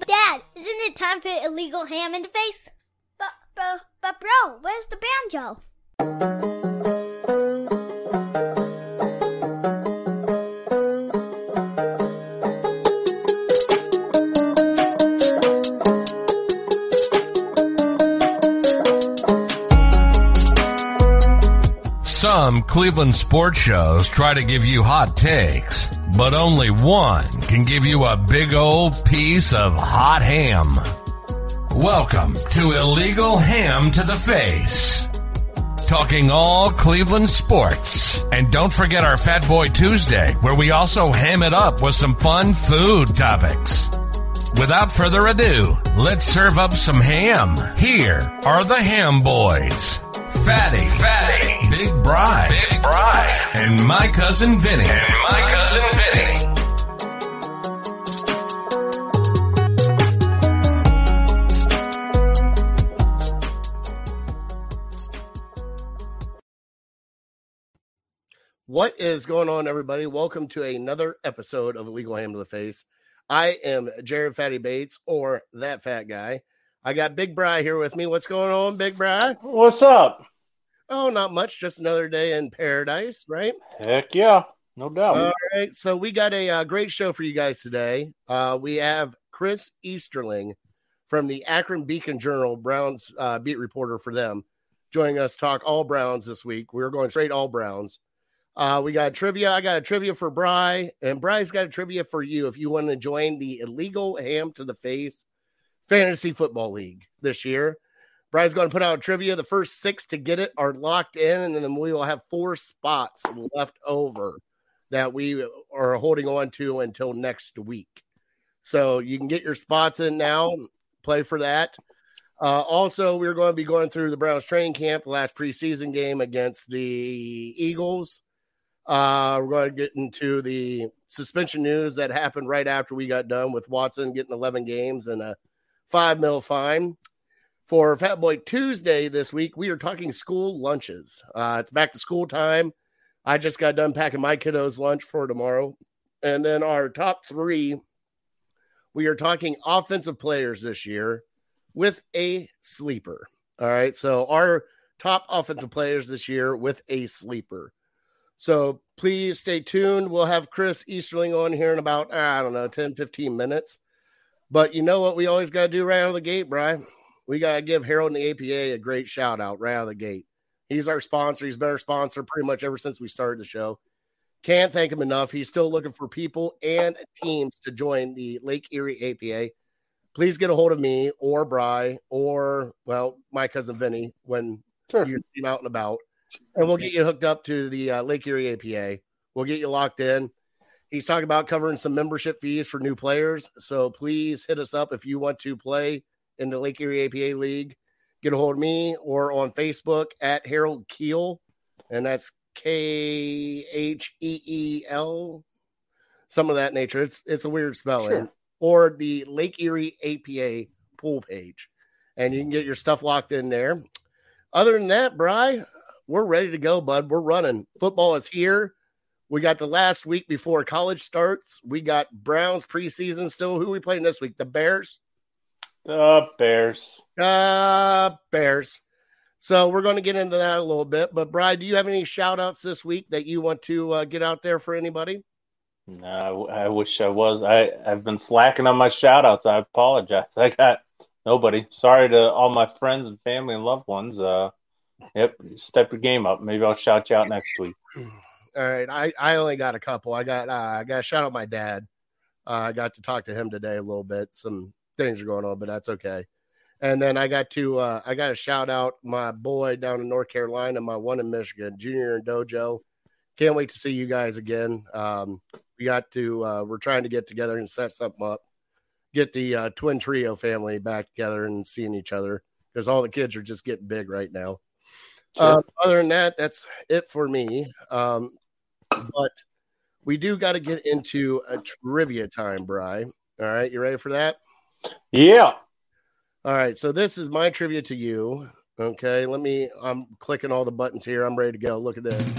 Dad, isn't it time for illegal ham in the face? But bro, where's the banjo? Some Cleveland sports shows try to give you hot takes, but only one can give you a big old piece of hot ham. Welcome to Illegal Ham to the Face. Talking all Cleveland sports. And don't forget our Fat Boy Tuesday, where we also ham it up with some fun food topics. Without further ado, let's serve up some ham. Here are the Ham Boys. Fatty, Big Bride, and my cousin Vinny. What is going on, everybody? Welcome to another episode of Illegal Ham to the Face. I am Jared Fatty Bates, or that fat guy. I got Big Bri here with me. What's going on, Big Bri? What's up? Oh, not much. Just another day in paradise, right? Heck yeah. No doubt. All right. So we got a great show for you guys today. We have Chris Easterling from the Akron Beacon Journal, Browns beat reporter for them, joining us to talk all Browns this week. We're going straight all Browns. We got trivia. I got a trivia for Bri, and Bri's got a trivia for you if you want to join the Illegal Ham to the Face Fantasy Football League this year. Brian's going to put out a trivia. The first six to get it are locked in, and then we will have four spots left over that we are holding on to until next week. So you can get your spots in now, play for that. Also, we're going to be going through the Browns training camp, the last preseason game against the Eagles. We're going to get into the suspension news that happened right after we got done with Watson getting 11 games and a $5 million fine. For Fat Boy Tuesday this week, we are talking school lunches. It's back to school time. I just got done packing my kiddos' lunch for tomorrow. And then our top three, we are talking offensive players this year with a sleeper. All right, so our top offensive players this year with a sleeper. So please stay tuned. We'll have Chris Easterling on here in about, 10, 15 minutes. But you know what we always got to do right out of the gate, Brian? We got to give Harold and the APA a great shout-out right out of the gate. He's our sponsor. He's been our sponsor pretty much ever since we started the show. Can't thank him enough. He's still looking for people and teams to join the Lake Erie APA. Please get a hold of me or Bri or, my cousin Vinny when you see him out and about. And we'll get you hooked up to the Lake Erie APA. We'll get you locked in. He's talking about covering some membership fees for new players. So please hit us up if you want to play in the Lake Erie APA League. Get a hold of me or on Facebook at Harold Keel. And that's K-H-E-E-L. Some of that nature. It's a weird spelling. Sure. Or the Lake Erie APA pool page. And you can get your stuff locked in there. Other than that, Bri, we're ready to go, bud. We're running. Football is here. We got the last week before college starts. We got Browns preseason still. Who are we playing this week? The Bears? The Bears. So we're going to get into that a little bit. But, Bri, do you have any shout-outs this week that you want to get out there for anybody? No, I wish I was. I've been slacking on my shout-outs. I apologize. I got nobody. Sorry to all my friends and family and loved ones. Yep, step your game up. Maybe I'll shout you out next week. All right, I only got a couple. I got to shout out my dad. I got to talk to him today a little bit. Some things are going on, but that's okay. And then I got to shout out my boy down in North Carolina, my one in Michigan, Junior and Dojo. Can't wait to see you guys again. We're trying to get together and set something up, get the twin trio family back together and seeing each other because all the kids are just getting big right now. Sure. Other than that, that's it for me. But we do got to get into a trivia time, Bri. All right, you ready for that? Yeah. All right, so this is my trivia to you. Okay, I'm clicking all the buttons here. I'm ready to go. Look at this.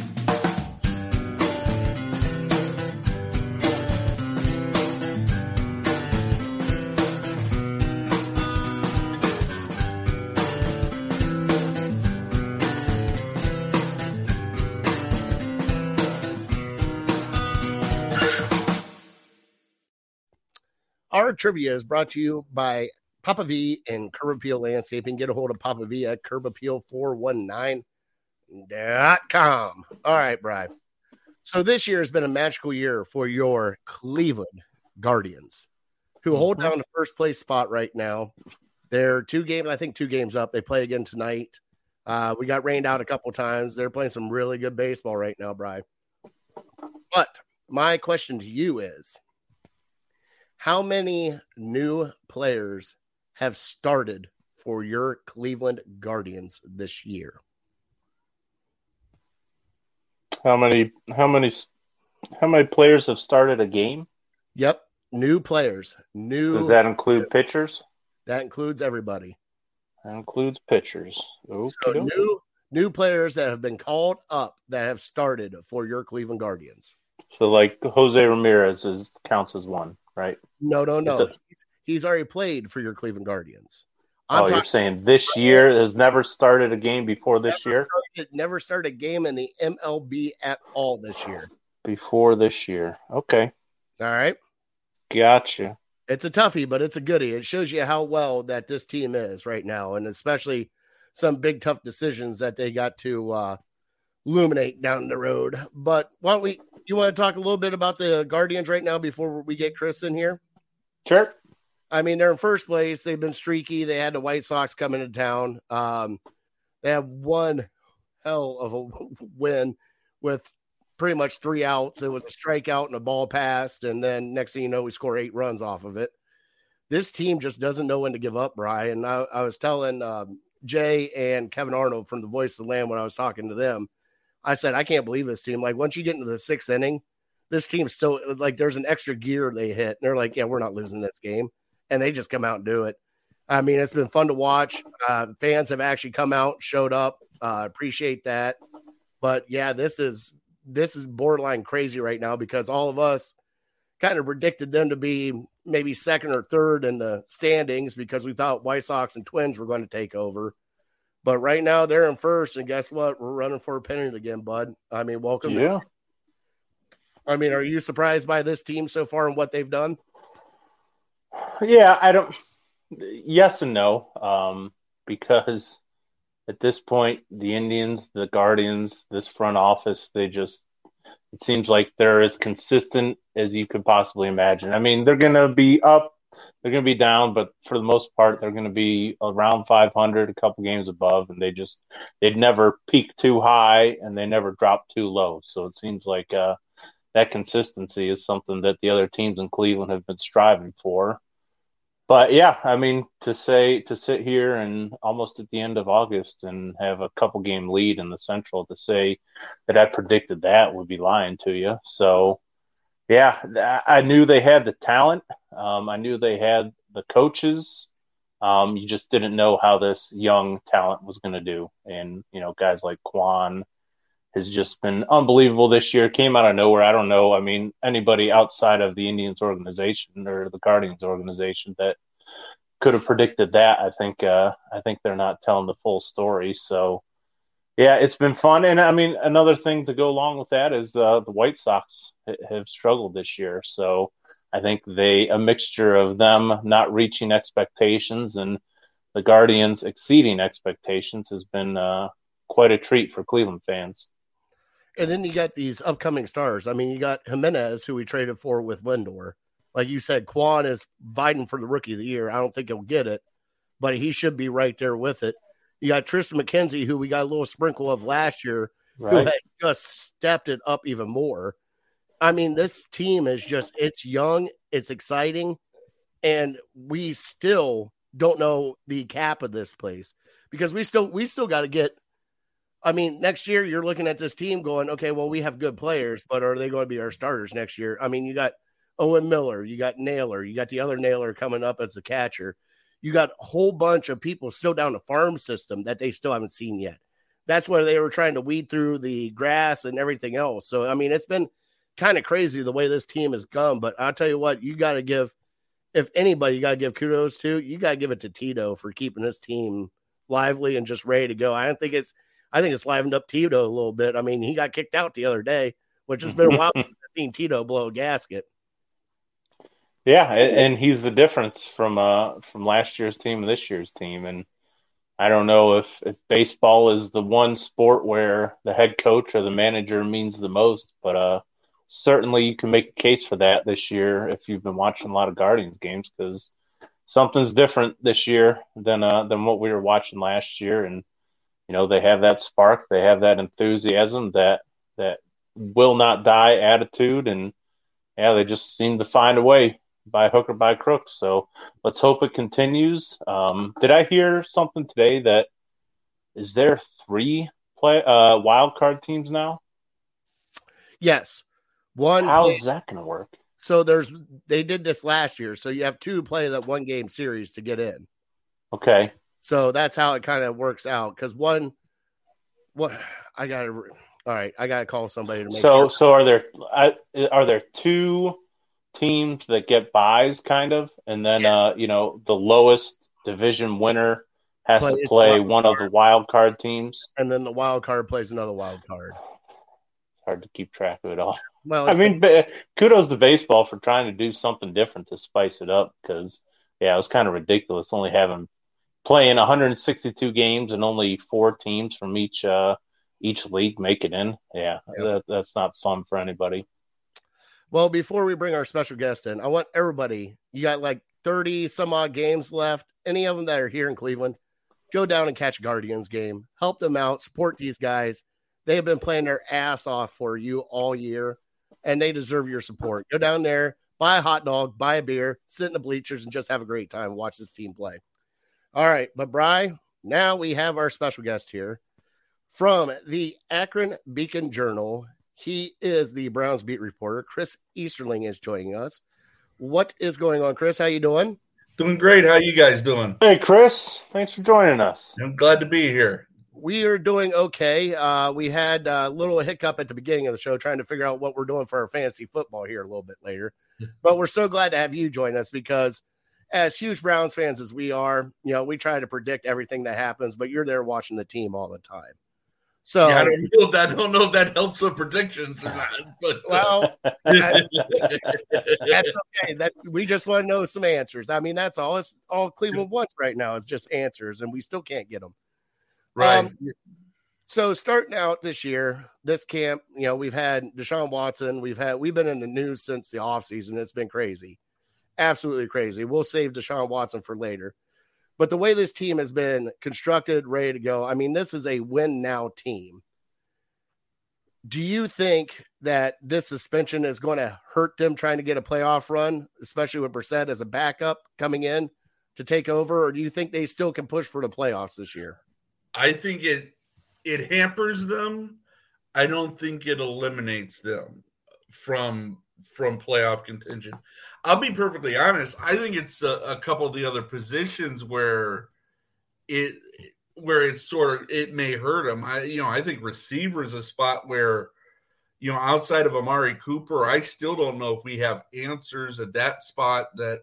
Our trivia is brought to you by Papa V and Curb Appeal Landscaping. Get a hold of Papa V at curbappeal419.com. All right, Bri. So this year has been a magical year for your Cleveland Guardians, who hold down the first place spot right now. They're two games up. They play again tonight. We got rained out a couple times. They're playing some really good baseball right now, Bri. But my question to you is, how many new players have started for your Cleveland Guardians this year? How many players have started a game? Yep. New players. Does that include pitchers? That includes everybody. That includes pitchers. Okay. So new players that have been called up that have started for your Cleveland Guardians. So like Jose Ramirez counts as one, right? No. He's already played for your Cleveland Guardians. You're saying this year has never started a game before this year? Never started a game in the MLB at all this year. Before this year. Okay. All right. Gotcha. It's a toughie, but it's a goodie. It shows you how well that this team is right now, and especially some big, tough decisions that they got to illuminate down the road. But you want to talk a little bit about the Guardians right now before we get Chris in here? Sure. I mean, they're in first place. They've been streaky. They had the White Sox come into town. They have one hell of a win with pretty much 3 outs. It was a strikeout and a ball passed, and then next thing you know, we score 8 runs off of it. This team just doesn't know when to give up, Brian. I was telling Jay and Kevin Arnold from the Voice of the Land when I was talking to them, I said, I can't believe this team. Like, once you get into the 6th inning, this team's still – like, there's an extra gear they hit, and they're like, yeah, we're not losing this game. And they just come out and do it. I mean, it's been fun to watch. Fans have actually come out, showed up. Appreciate that. But, yeah, this is borderline crazy right now because all of us kind of predicted them to be maybe 2nd or 3rd in the standings because we thought White Sox and Twins were going to take over. But right now they're in first, and guess what? We're running for a pennant again, bud. I mean, welcome. Yeah. I mean, are you surprised by this team so far and what they've done? Yeah, yes and no, because at this point, the Indians, the Guardians, this front office, it seems like they're as consistent as you could possibly imagine. I mean, they're going to be up, they're going to be down, but for the most part, they're going to be around 500, a couple games above, and they'd never peak too high and they never drop too low. So it seems like that consistency is something that the other teams in Cleveland have been striving for. But yeah, I mean, to sit here and almost at the end of August and have a couple game lead in the Central, to say that I predicted that would be lying to you. So yeah, I knew they had the talent. I knew they had the coaches. You just didn't know how this young talent was going to do. And, you know, guys like Kwan has just been unbelievable this year. Came out of nowhere. I don't know. I mean, anybody outside of the Indians organization or the Guardians organization that could have predicted that, I think they're not telling the full story. So, yeah, it's been fun. And, I mean, another thing to go along with that is the White Sox have struggled this year. So I think a mixture of them not reaching expectations and the Guardians exceeding expectations has been quite a treat for Cleveland fans. And then you got these upcoming stars. I mean, you got Jimenez, who we traded for with Lindor. Like you said, Kwan is vying for the Rookie of the Year. I don't think he'll get it, but he should be right there with it. You got Tristan McKenzie, who we got a little sprinkle of last year, right, who has just stepped it up even more. I mean, this team is just – it's young, it's exciting, and we still don't know the cap of this place because we still got to get – I mean, next year you're looking at this team going, okay, well, we have good players, but are they going to be our starters next year? I mean, you got Owen Miller, you got Naylor, you got the other Naylor coming up as the catcher. You got a whole bunch of people still down the farm system that they still haven't seen yet. That's where they were trying to weed through the grass and everything else. So, I mean, it's been kind of crazy the way this team has gone, but I'll tell you what, you got to give, if anybody you got to give kudos to, you got to give it to Tito for keeping this team lively and just ready to go. I think it's livened up Tito a little bit. I mean, he got kicked out the other day, which has been a while since I've seen Tito blow a gasket. Yeah, and he's the difference from last year's team and this year's team. And I don't know if baseball is the one sport where the head coach or the manager means the most, but certainly you can make a case for that this year if you've been watching a lot of Guardians games, because something's different this year than what we were watching last year. And, you know, they have that spark, they have that enthusiasm, that will not die attitude. And, yeah, they just seem to find a way by hook or by crook. So let's hope it continues. Did I hear something today that is there three wild card teams now? Yes. One. How is that going to work? So they did this last year. So you have two play that one game series to get in. Okay. So that's how it kind of works out. Because I got to call somebody to make sure. So are there two teams that get buys kind of, and then the lowest division winner has to play one of the wild card teams, and then the wild card plays another wild card. It's hard to keep track of it all. Well, kudos to baseball for trying to do something different to spice it up, because it was kind of ridiculous only having playing 162 games and only four teams from each league make it in. That's not fun for anybody. Well, before we bring our special guest in, I want everybody, you got like 30 some odd games left. Any of them that are here in Cleveland, go down and catch a Guardians game. Help them out. Support these guys. They have been playing their ass off for you all year, and they deserve your support. Go down there, buy a hot dog, buy a beer, sit in the bleachers, and just have a great time. Watch this team play. All right, but Bri, now we have our special guest here from the Akron Beacon Journal. He is the Browns beat reporter. Chris Easterling is joining us. What is going on, Chris? How you doing? Doing great. How you guys doing? Hey, Chris. Thanks for joining us. I'm glad to be here. We are doing okay. We had a little hiccup at the beginning of the show trying to figure out what we're doing for our fantasy football here a little bit later. But we're so glad to have you join us, because as huge Browns fans as we are, we try to predict everything that happens, but you're there watching the team all the time. So yeah, I don't know if that helps with predictions or not. But that's okay. We just want to know some answers. I mean, that's all. It's all Cleveland wants right now is just answers, and we still can't get them. Right. So starting out this year, this camp, we've had Deshaun Watson. We've been in the news since the offseason. It's been crazy, absolutely crazy. We'll save Deshaun Watson for later. But the way this team has been constructed, ready to go, I mean, this is a win-now team. Do you think that this suspension is going to hurt them trying to get a playoff run, especially with Brissett as a backup coming in to take over, or do you think they still can push for the playoffs this year? I think it hampers them. I don't think it eliminates them from playoff contention. I'll be perfectly honest. I think it's a couple of the other positions where it may hurt them. I think receiver is a spot where, outside of Amari Cooper, I still don't know if we have answers at that spot that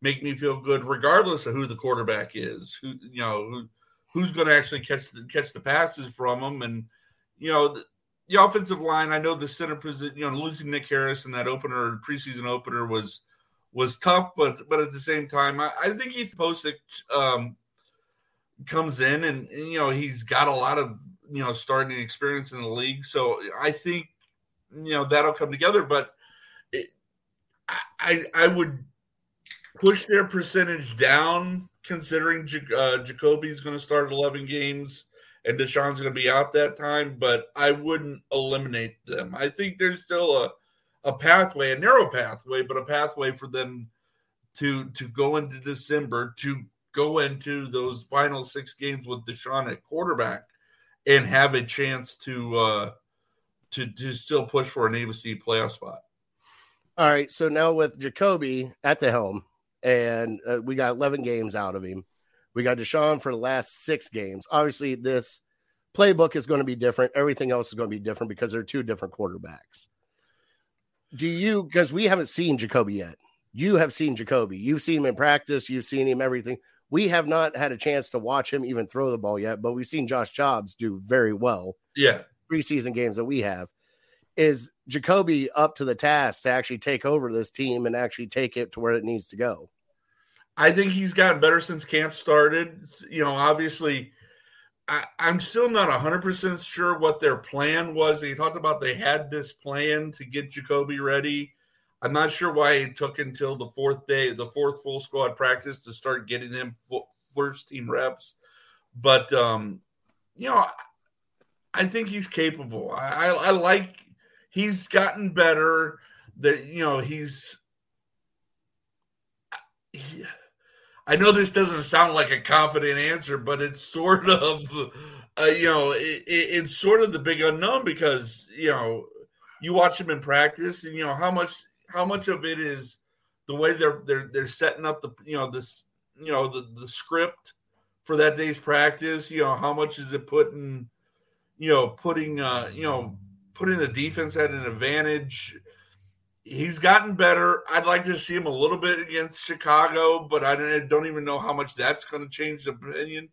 make me feel good, regardless of who the quarterback is, who's going to actually catch the passes from them. And, the offensive line, I know the center position, losing Nick Harris in that preseason opener was tough, but at the same time, I think Heath Posick comes in and he's got a lot of, starting experience in the league. So I think, that'll come together, but I would push their percentage down considering Jacoby's going to start 11 games. And Deshaun's going to be out that time, but I wouldn't eliminate them. I think there's still a pathway, a narrow pathway, but a pathway for them to go into December, to go into those final six games with Deshaun at quarterback and have a chance to still push for an AFC playoff spot. All right, so now with Jacoby at the helm, and we got 11 games out of him. We got Deshaun for the last six games. Obviously, this playbook is going to be different. Everything else is going to be different because they're two different quarterbacks. Because we haven't seen Jacoby yet. You have seen Jacoby. You've seen him in practice. You've seen him everything. We have not had a chance to watch him even throw the ball yet, but we've seen Josh Jacobs do very well. Yeah. Preseason games that we have. is Jacoby up to the task to actually take over this team and actually take it to where it needs to go? I think he's gotten better since camp started. You know, obviously, I'm still not 100% sure what their plan was. They talked about they had this plan to get Jacoby ready. I'm not sure why it took until the fourth day, the fourth full squad practice to start getting him first team reps. But, you know, I think he's capable. I like – he's gotten better. That, you know, he's I know this doesn't sound like a confident answer, but it's sort of, you know, it's sort of the big unknown because, you know, you watch him in practice and, you know, how much of it is the way they're setting up the, you know, this, you know, the script for that day's practice, you know, how much is it putting, you know, putting the defense at an advantage. He's gotten better. I'd like to see him a little bit against Chicago, but I don't even know how much that's going to change the opinion.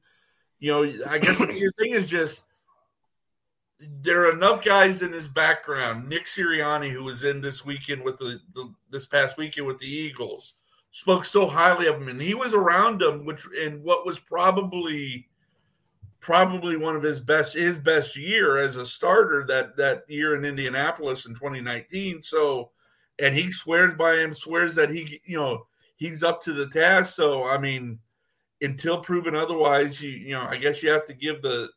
You know, I guess the biggest thing is just there are enough guys in his background. Nick Sirianni, who was in this weekend with this past weekend with the Eagles, spoke so highly of him, and he was around him, what was probably one of his best year as a starter that year in Indianapolis in 2019. So. And he swears by him, swears that he, you know, he's up to the task. So, I mean, until proven otherwise, you know, I guess you have to give the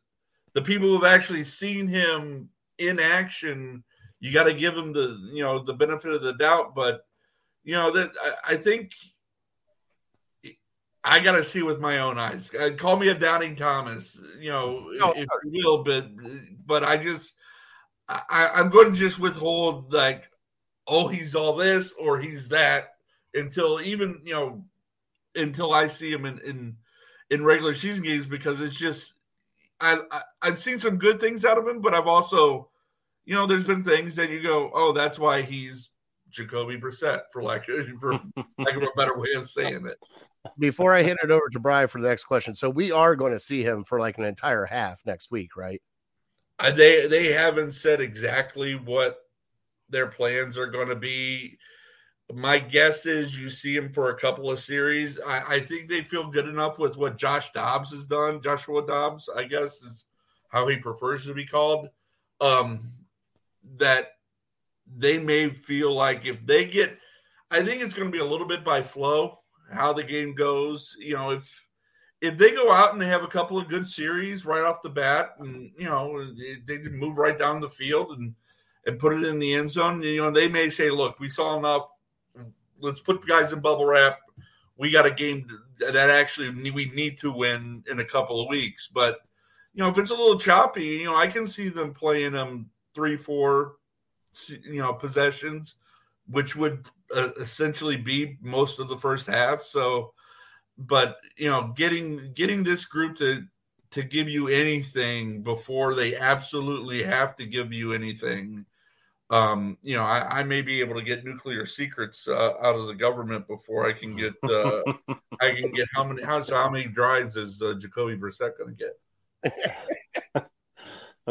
people who have actually seen him in action, you got to give him the, you know, the benefit of the doubt. But, you know, that I think I got to see with my own eyes. Call me a doubting Thomas, you know, if you will, but I just, I'm going to just withhold like, oh, he's all this or he's that until I see him in regular season games, because it's just I've seen some good things out of him, but I've also, you know, there's been things that you go, oh, that's why he's Jacoby Brissett, for lack of a better way of saying it. Before I hand it over to Brian for the next question, so we are going to see him for like an entire half next week, right? They haven't said exactly what their plans are going to be. My guess is you see him for a couple of series. I think they feel good enough with what Josh Dobbs has done. Joshua Dobbs, I guess, is how he prefers to be called. That they may feel like if they get, I think it's going to be a little bit by flow, how the game goes. You know, if they go out and they have a couple of good series right off the bat, and, you know, they can move right down the field and put it in the end zone, you know, they may say, look, we saw enough. Let's put guys in bubble wrap. We got a game that actually we need to win in a couple of weeks. But, you know, if it's a little choppy, you know, I can see them playing them 3-4, you know, possessions, which would essentially be most of the first half. So, but, you know, getting this group to give you anything before they absolutely have to give you anything. You know, I may be able to get nuclear secrets out of the government before I can get. I can get how many drives is Jacoby Brissett going to get?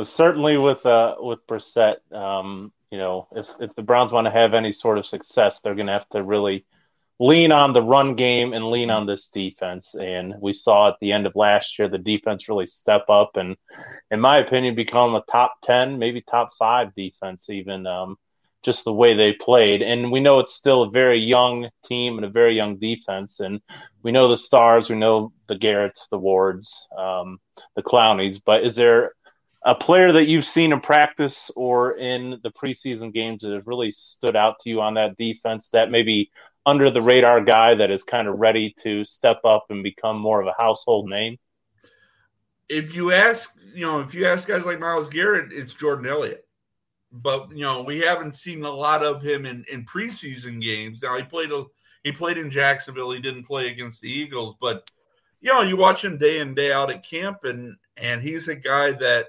Certainly with Brissett, you know, if the Browns want to have any sort of success, they're going to have to really lean on the run game and lean on this defense. And we saw at the end of last year, the defense really step up and, in my opinion, become a top 10, maybe top 5 defense, even just the way they played. And we know it's still a very young team and a very young defense. And we know the stars, we know the Garretts, the Wards, the Clownies, but is there a player that you've seen in practice or in the preseason games that has really stood out to you on that defense that maybe under the radar guy that is kind of ready to step up and become more of a household name? If you ask guys like Myles Garrett, it's Jordan Elliott. But, you know, we haven't seen a lot of him in preseason games. Now he played in Jacksonville. He didn't play against the Eagles, but, you know, you watch him day in, day out at camp and he's a guy that,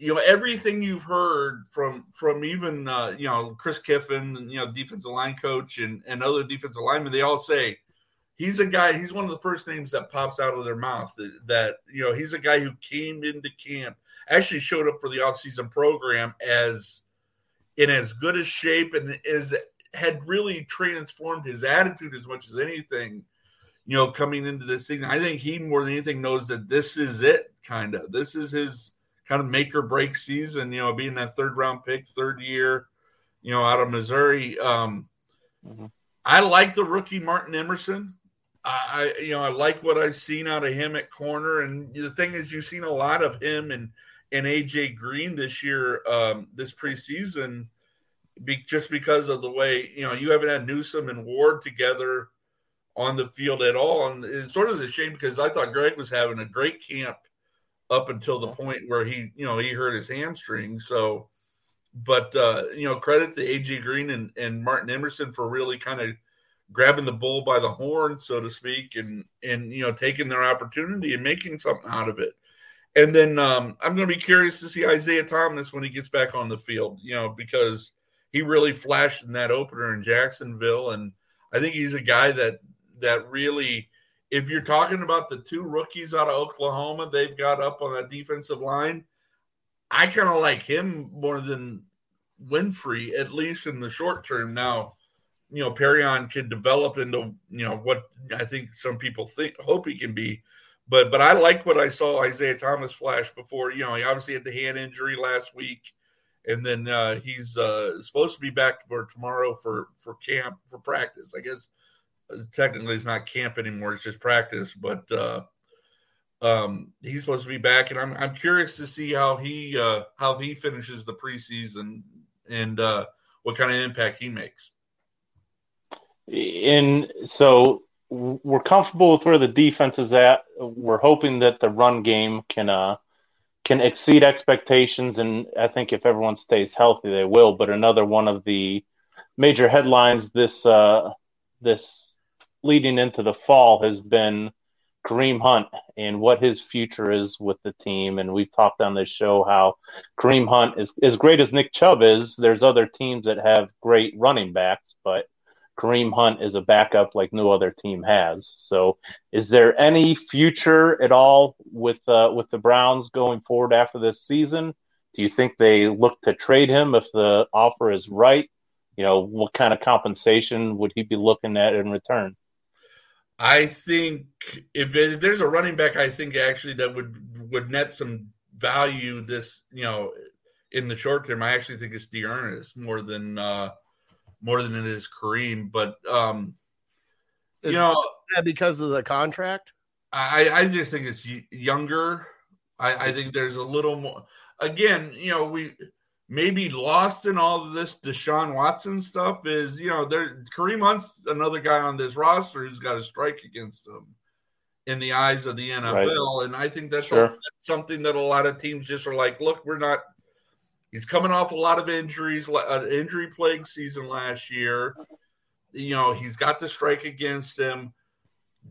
you know, everything you've heard from even, you know, Chris Kiffin, you know, defensive line coach and other defensive linemen, they all say he's a guy, he's one of the first names that pops out of their mouth that, you know, he's a guy who came into camp, actually showed up for the offseason program as in as good a shape and had really transformed his attitude as much as anything, you know, coming into this season. I think he more than anything knows that this is it, kind of. This is his kind of make or break season, you know, being that third round pick, third year, you know, out of Missouri. I like the rookie Martin Emerson. I like what I've seen out of him at corner. And the thing is, you've seen a lot of him and AJ Green this year, this preseason, just because of the way, you know, you haven't had Newsome and Ward together on the field at all. And it's sort of a shame because I thought Greg was having a great camp up until the point where he hurt his hamstring. So, but, credit to AJ Green and Martin Emerson for really kind of grabbing the bull by the horn, so to speak, and taking their opportunity and making something out of it. And then I'm going to be curious to see Isaiah Thomas when he gets back on the field, you know, because he really flashed in that opener in Jacksonville. And I think he's a guy that really, if you're talking about the two rookies out of Oklahoma they've got up on that defensive line, I kind of like him more than Winfrey, at least in the short term. Now, you know, Perrion could develop into, you know, what I think some people hope he can be. But I like what I saw Isaiah Thomas flash before. You know, he obviously had the hand injury last week, and then he's supposed to be back for tomorrow for camp, for practice. I guess technically it's not camp anymore; it's just practice. But he's supposed to be back, and I'm curious to see how he finishes the preseason and what kind of impact he makes. And so, we're comfortable with where the defense is at. We're hoping that the run game can exceed expectations, and I think if everyone stays healthy, they will. But another one of the major headlines this leading into the fall has been Kareem Hunt and what his future is with the team. And we've talked on this show how Kareem Hunt is as great as Nick Chubb is. There's other teams that have great running backs, but Kareem Hunt is a backup like no other team has. So is there any future at all with the Browns going forward after this season? Do you think they look to trade him if the offer is right? You know, what kind of compensation would he be looking at in return? I think if there's a running back, I think actually that would net some value this, you know, in the short term. I actually think it's D'Ernest more than it is Kareem, but because of the contract, I just think it's younger. I think there's a little more. Again, you know, we maybe lost in all of this Deshaun Watson stuff is, you know, there Kareem Hunt's another guy on this roster who's got a strike against him in the eyes of the NFL, right. And I think that's something that a lot of teams just are like, look, we're not. He's coming off a lot of injuries, an injury-plagued season last year. You know, he's got the strike against him.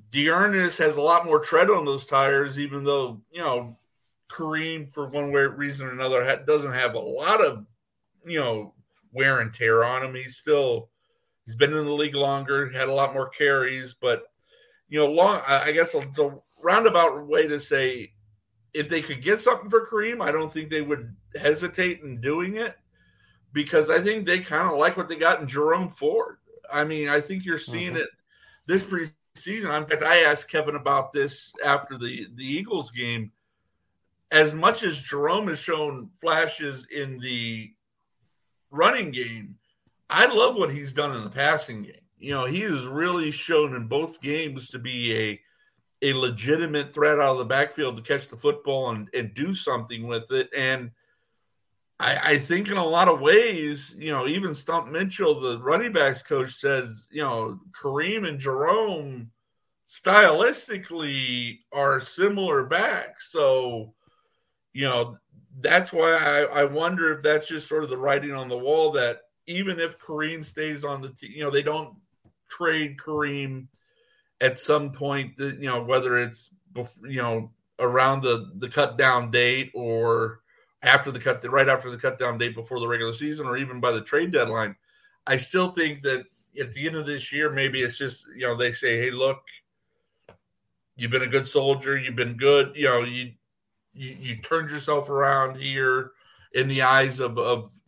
D'Ernest has a lot more tread on those tires, even though, you know, Kareem, for one reason or another, doesn't have a lot of, you know, wear and tear on him. He's been in the league longer, had a lot more carries. But, you know, I guess it's a roundabout way to say if they could get something for Kareem, I don't think they would hesitate in doing it because I think they kind of like what they got in Jerome Ford. I mean, I think you're seeing it this preseason. In fact, I asked Kevin about this after the Eagles game. As much as Jerome has shown flashes in the running game, I love what he's done in the passing game. You know, he has really shown in both games to be a legitimate threat out of the backfield to catch the football and do something with it. And I think in a lot of ways, you know, even Stump Mitchell, the running backs coach, says, you know, Kareem and Jerome stylistically are similar backs. So, you know, that's why I wonder if that's just sort of the writing on the wall that even if Kareem stays on the team, you know, they don't trade Kareem at some point, that, you know, whether it's, you know, around the cut down date or after the cut, right after the cut down date before the regular season, or even by the trade deadline, I still think that at the end of this year, maybe it's just, you know, they say, hey, look, you've been a good soldier. You've been good. You know, you turned yourself around here in the eyes of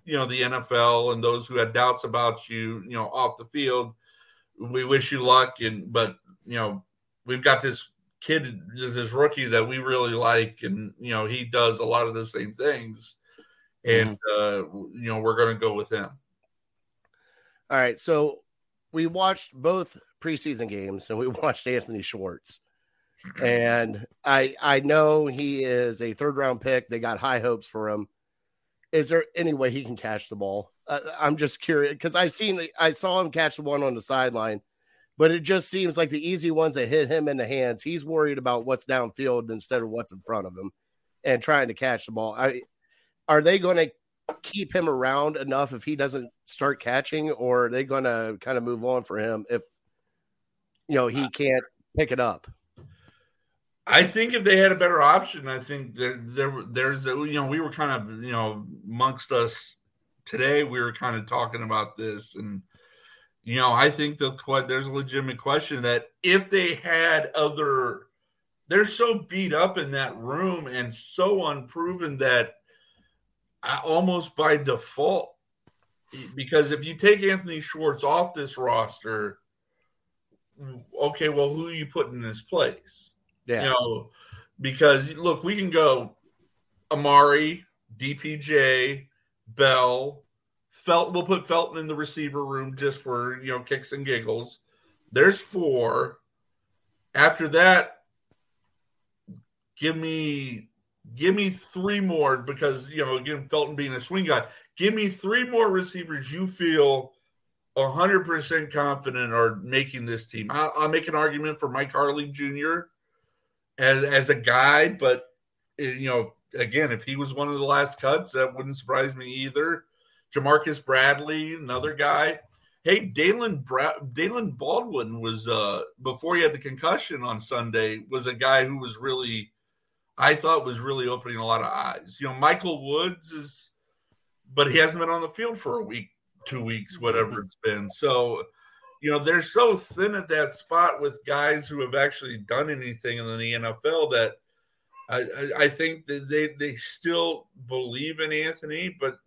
you know, the NFL and those who had doubts about you, you know, off the field. We wish you luck. But, you know, we've got this kid, this rookie that we really like. And, you know, he does a lot of the same things. And, you know, we're going to go with him. All right. So we watched both preseason games and we watched Anthony Schwartz. And I know he is a third-round pick. They got high hopes for him. Is there any way he can catch the ball? I'm just curious because I saw him catch the one on the sideline, but it just seems like the easy ones that hit him in the hands, he's worried about what's downfield instead of what's in front of him and trying to catch the ball. Are they going to keep him around enough if he doesn't start catching, or are they going to kind of move on for him if, you know, he can't pick it up? I think if they had a better option, I think there's you know, we were kind of, you know, amongst us today, we were kind of talking about this, and, you know, I think there's a legitimate question that if they had they're so beat up in that room and so unproven that almost by default, because if you take Anthony Schwartz off this roster, okay, well, who are you putting in his place? Yeah. You know, because look, we can go Amari, DPJ, Bell, Felton. We'll put Felton in the receiver room just for, you know, kicks and giggles. There's four. After that, give me three more because, you know, again, Felton being a swing guy, give me three more receivers you feel 100% confident are making this team. I'll make an argument for Mike Harley Jr. as a guy, but, you know, again, if he was one of the last cuts, that wouldn't surprise me either. Jamarcus Bradley, another guy. Hey, Dalen Baldwin was, before he had the concussion on Sunday, was a guy who was really, I thought, was really opening a lot of eyes. You know, Michael Woods is, but he hasn't been on the field for a week, 2 weeks, whatever it's been. So, you know, they're so thin at that spot with guys who have actually done anything in the NFL that I think that they still believe in Anthony. But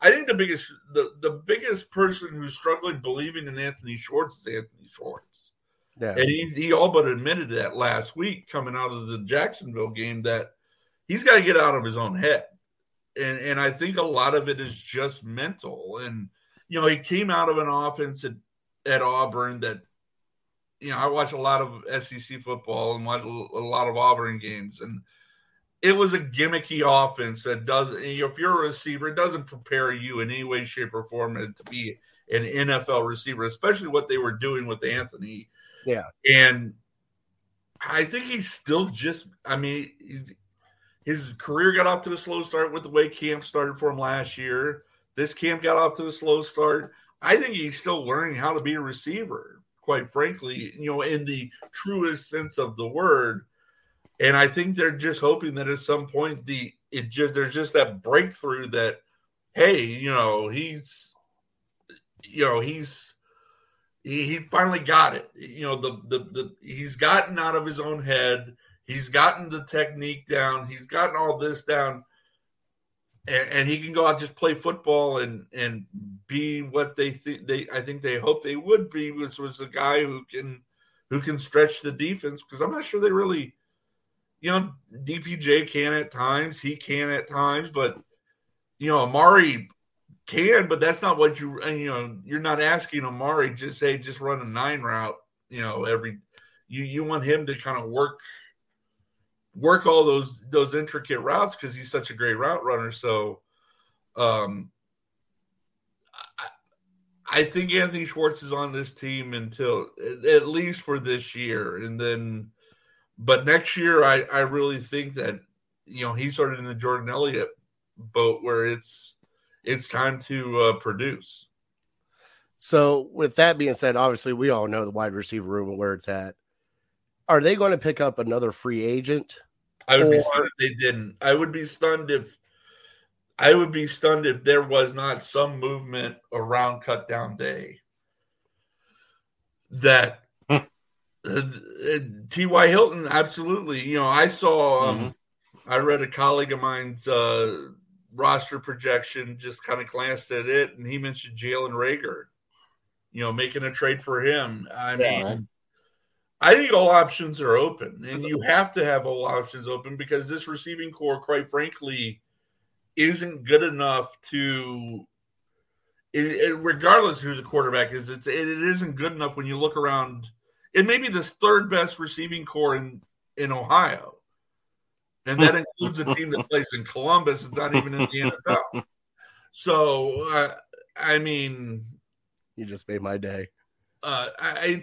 I think the biggest person who's struggling believing in Anthony Schwartz is Anthony Schwartz. Yeah. And he all but admitted that last week coming out of the Jacksonville game that he's got to get out of his own head. And I think a lot of it is just mental. And, you know, he came out of an offense at Auburn that, you know, I watch a lot of SEC football and watch a lot of Auburn games, and it was a gimmicky offense that doesn't, you know, if you're a receiver, it doesn't prepare you in any way, shape, or form to be an NFL receiver, especially what they were doing with Anthony. Yeah. And I think he's still just, I mean, his career got off to a slow start with the way camp started for him last year. This camp got off to a slow start. I think he's still learning how to be a receiver, quite frankly, you know, in the truest sense of the word. And I think they're just hoping that at some point there's just that breakthrough that, hey, he finally got it. You know, he's gotten out of his own head. He's gotten the technique down. He's gotten all this down. And he can go out, just play football and be what they think they hope they would be, which was a guy who can stretch the defense, because I'm not sure they really, you know, DPJ can at times, he can at times, but, you know, Amari can, but that's not what you're not asking Amari just say, just run a 9 route, you know, you want him to kind of work all those intricate routes because he's such a great route runner. So I think Anthony Schwartz is on this team until at least for this year. And then, but next year, I really think that, you know, he's sort of in the Jordan Elliott boat where it's time to produce. So with that being said, obviously we all know the wide receiver room and where it's at. Are they going to pick up another free agent? I would be stunned if they didn't. I would be stunned if there was not some movement around cut down day that T.Y. Hilton, absolutely. You know, I read a colleague of mine's roster projection, just kind of glanced at it, and he mentioned Jalen Reagor, you know, making a trade for him. I mean, I think all options are open, and you have to have all options open because this receiving core, quite frankly, isn't good enough to – regardless who the quarterback is, it isn't good enough when you look around. It may be the third best receiving core in Ohio, and that includes a team that plays in Columbus and not even in the NFL. So, I mean – you just made my day. I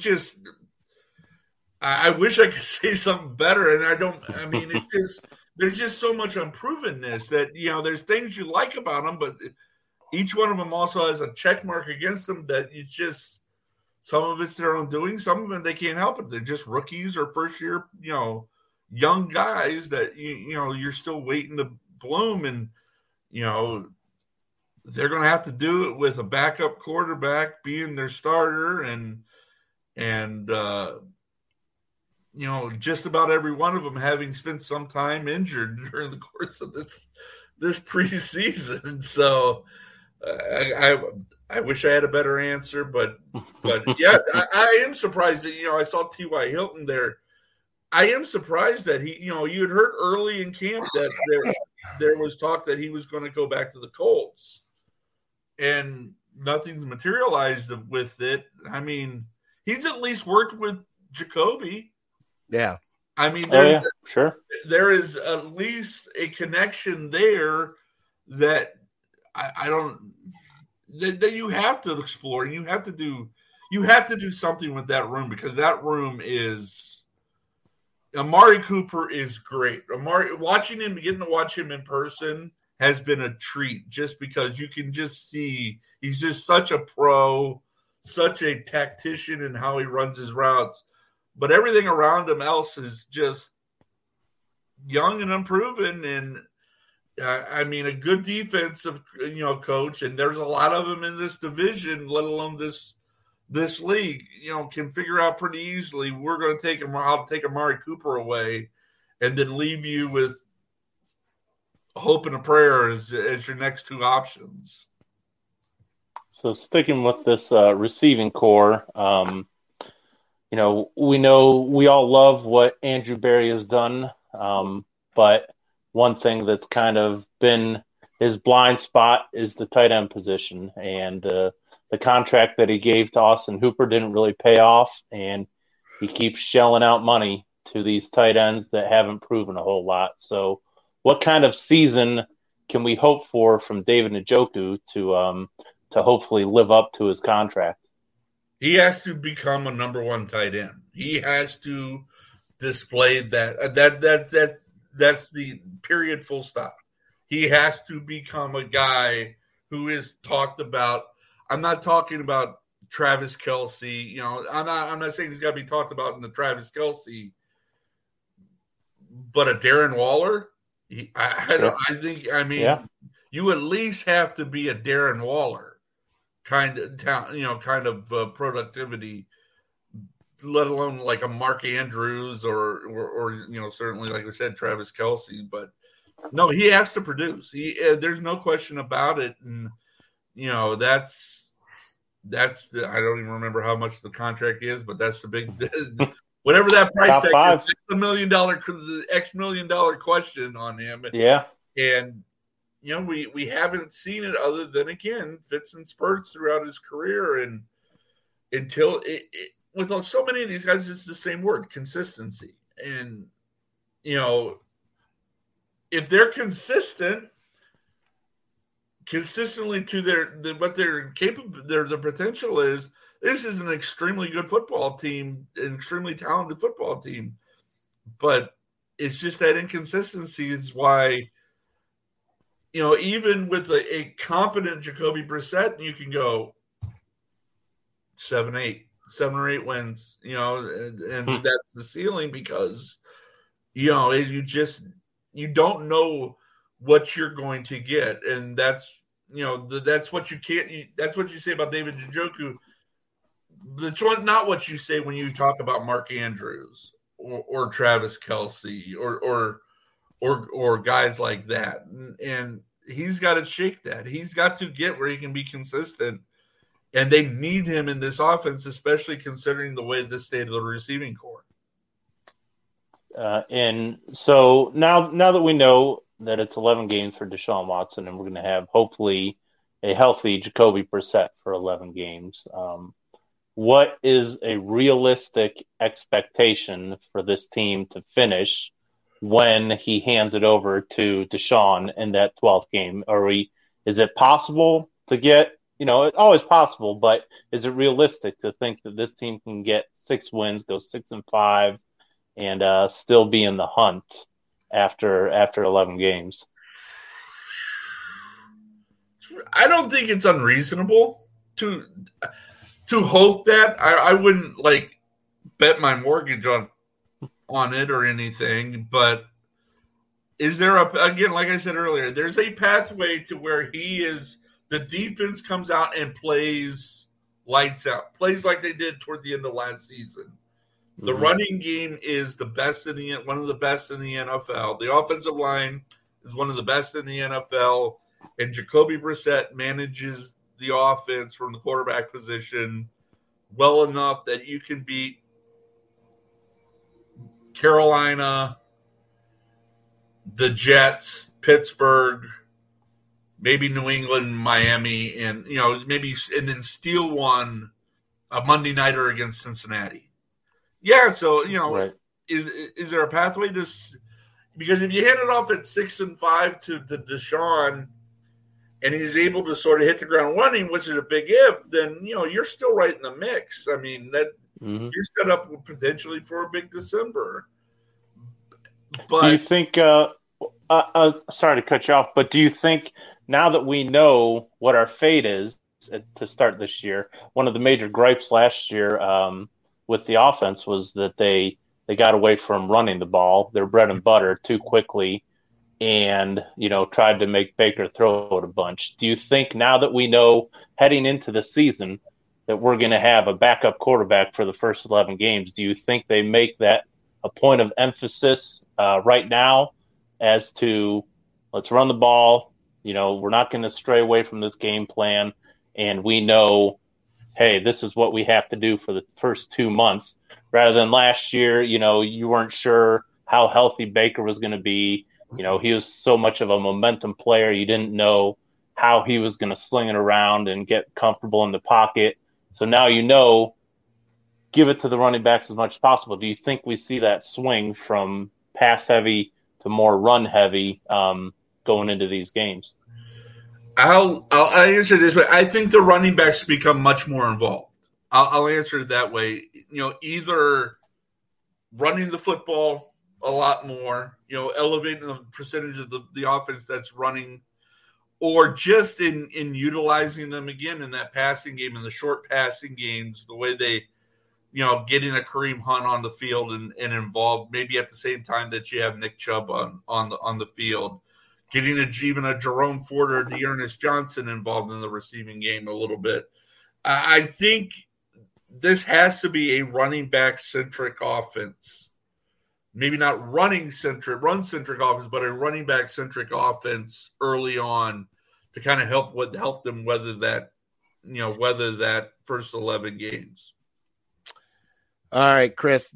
wish I could say something better, and I don't. I mean, it's just there's just so much unprovenness that, you know, there's things you like about them, but each one of them also has a check mark against them that you just, some of it's their own doing, some of them they can't help it. They're just rookies or first year, you know, young guys that you know you're still waiting to bloom, and you know they're going to have to do it with a backup quarterback being their starter, and you know, just about every one of them having spent some time injured during the course of this preseason. So I wish I had a better answer, but yeah, I am surprised that, you know, I saw T.Y. Hilton there. I am surprised that he, you know, you had heard early in camp that there was talk that he was going to go back to the Colts, and nothing's materialized with it. I mean, he's at least worked with Jacoby. Yeah. I mean, sure. There is at least a connection there that I don't that you have to explore. You have to do something with that room, because that room is Amari Cooper is great. Getting to watch him in person has been a treat, just because you can just see he's just such a pro, such a tactician in how he runs his routes. But everything around him else is just young and unproven. And, I mean, a good defensive, you know, coach, and there's a lot of them in this division, let alone this league, you know, can figure out pretty easily, we're going to take him, I'll take Amari Cooper away and then leave you with hope and a prayer as your next two options. So sticking with this receiving core, you know, we all love what Andrew Berry has done, but one thing that's kind of been his blind spot is the tight end position. And the contract that he gave to Austin Hooper didn't really pay off, and he keeps shelling out money to these tight ends that haven't proven a whole lot. So what kind of season can we hope for from David Njoku to hopefully live up to his contract? He has to become a number one tight end. He has to display that's the period, full stop. He has to become a guy who is talked about. I'm not talking about Travis Kelsey. You know, I'm not saying he's got to be talked about in the Travis Kelsey, but a Darren Waller. I think you at least have to be a Darren Waller kind of productivity, let alone like a Mark Andrews or you know, certainly like we said, Travis Kelsey. But no, he has to produce. There's no question about it. And you know, that's I don't even remember how much the contract is, but that's the big whatever that price tag five. Is, that's the X million dollar question on him. Yeah, and you know, we haven't seen it other than, again, fits and spurts throughout his career. And until with so many of these guys, it's the same word, consistency. And, you know, if they're consistently to their potential is, this is an extremely good football team, an extremely talented football team. But it's just that inconsistency is why. You know, even with a competent Jacoby Brissett, you can go 7 or 8 wins, you know, and that's the ceiling, because, you know, you don't know what you're going to get. And that's, you know, that's what you say about David Njoku. That's not what you say when you talk about Mark Andrews or Travis Kelsey or guys like that, and he's got to shake that. He's got to get where he can be consistent. And they need him in this offense, especially considering the way the state of the receiving core. And so now that we know that it's 11 games for Deshaun Watson, and we're going to have hopefully a healthy Jacoby Brissett for 11 games, what is a realistic expectation for this team to finish when he hands it over to Deshaun in that 12th game? Is it possible to get, it's always possible, but is it realistic to think that this team can get 6 wins, go 6-5, and still be in the hunt after 11 games? I don't think it's unreasonable to hope that. I wouldn't bet my mortgage on it or anything, but is there again, like I said earlier, there's a pathway to where he is, the defense comes out and plays lights out, plays like they did toward the end of last season. The running game is one of the best in the NFL. The offensive line is one of the best in the NFL, and Jacoby Brissett manages the offense from the quarterback position well enough that you can beat Carolina, the Jets, Pittsburgh, maybe New England, Miami, and and then steal one a Monday nighter against Cincinnati. Yeah, so right. Is there a pathway to? Because if you hand it off at 6-5 to Deshaun, and he's able to sort of hit the ground running, which is a big if, then you're still right in the mix. I mean you're set up potentially for a big December. But do you think? Sorry to cut you off, but do you think now that we know what our fate is to start this year, one of the major gripes last year with the offense was that they got away from running the ball, their bread and butter, too quickly, and tried to make Baker throw it a bunch. Do you think now that we know heading into the season that we're going to have a backup quarterback for the first 11 games, do you think they make that a point of emphasis right now as to let's run the ball, we're not going to stray away from this game plan, and we know, hey, this is what we have to do for the first 2 months, rather than last year, you weren't sure how healthy Baker was going to be. He was so much of a momentum player. You didn't know how he was going to sling it around and get comfortable in the pocket. So now give it to the running backs as much as possible. Do you think we see that swing from pass-heavy to more run-heavy going into these games? I'll answer this way. I think the running backs become much more involved. I'll answer it that way. Either running the football a lot more, elevating the percentage of the offense that's running, or just in utilizing them again in that passing game, in the short passing games, the way they, getting a Kareem Hunt on the field and involved, maybe at the same time that you have Nick Chubb on the field. Getting even a Jerome Ford or Dearness Johnson involved in the receiving game a little bit. I think this has to be a running back-centric offense. Maybe not run-centric offense, but a running back-centric offense early on to kind of help them weather that first 11 games. All right, Chris,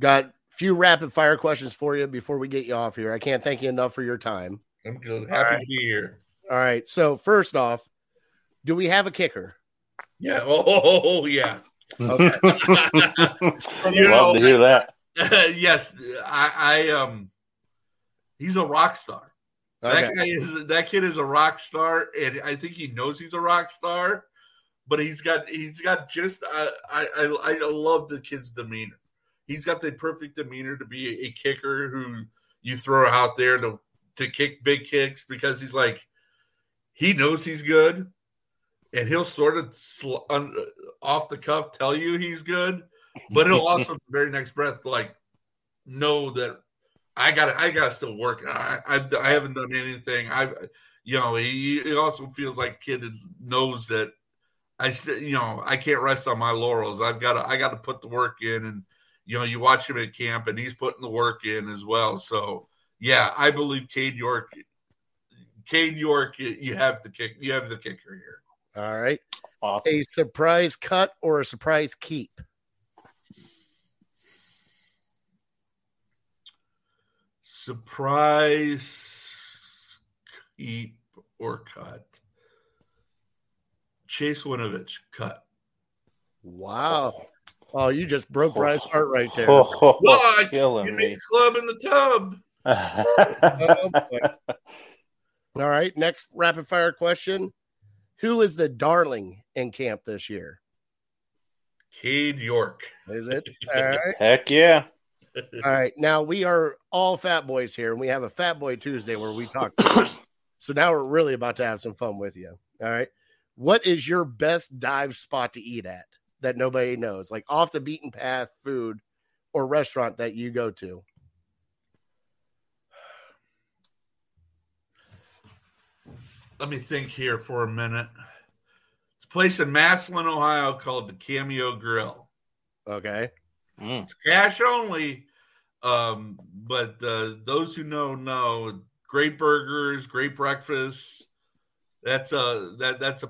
got a few rapid-fire questions for you before we get you off here. I can't thank you enough for your time. I'm good. Happy to be here. All right. So first off, do we have a kicker? Yeah. Oh yeah. Okay. Love to hear that. Yes. I he's a rock star. Okay. That kid is a rock star, and I think he knows he's a rock star, but he's got just I love the kid's demeanor. He's got the perfect demeanor to be a kicker who you throw out there to kick big kicks, because he's he knows he's good, and he'll sort of off the cuff tell you he's good, but he'll also the very next breath know that I got to still work. I haven't done anything. He also feels like kid knows that I can't rest on my laurels. I got to put the work in, and you watch him at camp and he's putting the work in as well. So yeah, I believe Cade York Cade York, you have the kicker here. All right. Awesome. A surprise cut or a surprise keep? Surprise keep or cut? Chase Winovich, cut. Wow. Oh, you just broke Bryce's heart right there. What? You made the club in the tub. All right, next rapid fire question. Who is the darling in camp this year? Cade York. Is it? All right. Heck yeah. All right. Now we are all fat boys here, and we have a Fat Boy Tuesday where we talk. So now we're really about to have some fun with you. All right. What is your best dive spot to eat at that nobody knows? Like off the beaten path food or restaurant that you go to? Let me think here for a minute. It's a place in Massillon, Ohio called the Cameo Grill. Okay. Mm. It's cash only, but those who know. Great burgers, great breakfast. That's a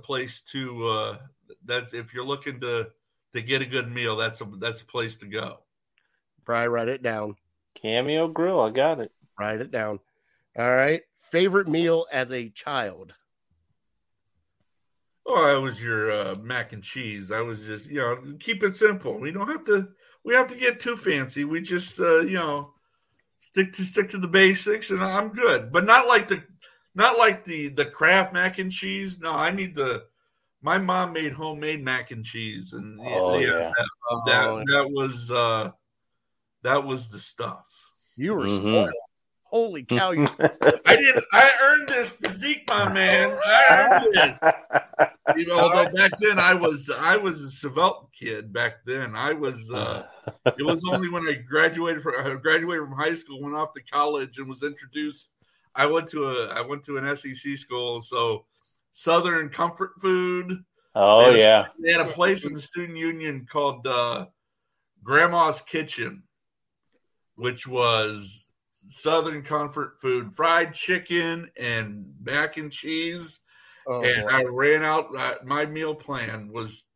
place to that's if you're looking to get a good meal, that's a place to go. Probably write it down. Cameo Grill, I got it. Write it down. All right. Favorite meal as a child? Oh, I was your mac and cheese. I was just, keep it simple. We don't have to get too fancy. We just, stick to the basics, and I'm good. But not like the Kraft mac and cheese. No, I need my mom made homemade mac and cheese, and that was the stuff. You were spoiled. Holy cow! I earned this physique, my man. I earned this. Although back then I was a svelte kid. Back then I was. It was only when I graduated from high school, went off to college, and was introduced. I went to an SEC school, so Southern comfort food. Oh they had a place in the student union called Grandma's Kitchen, which was Southern comfort food, fried chicken and mac and cheese. I ran out. My meal plan was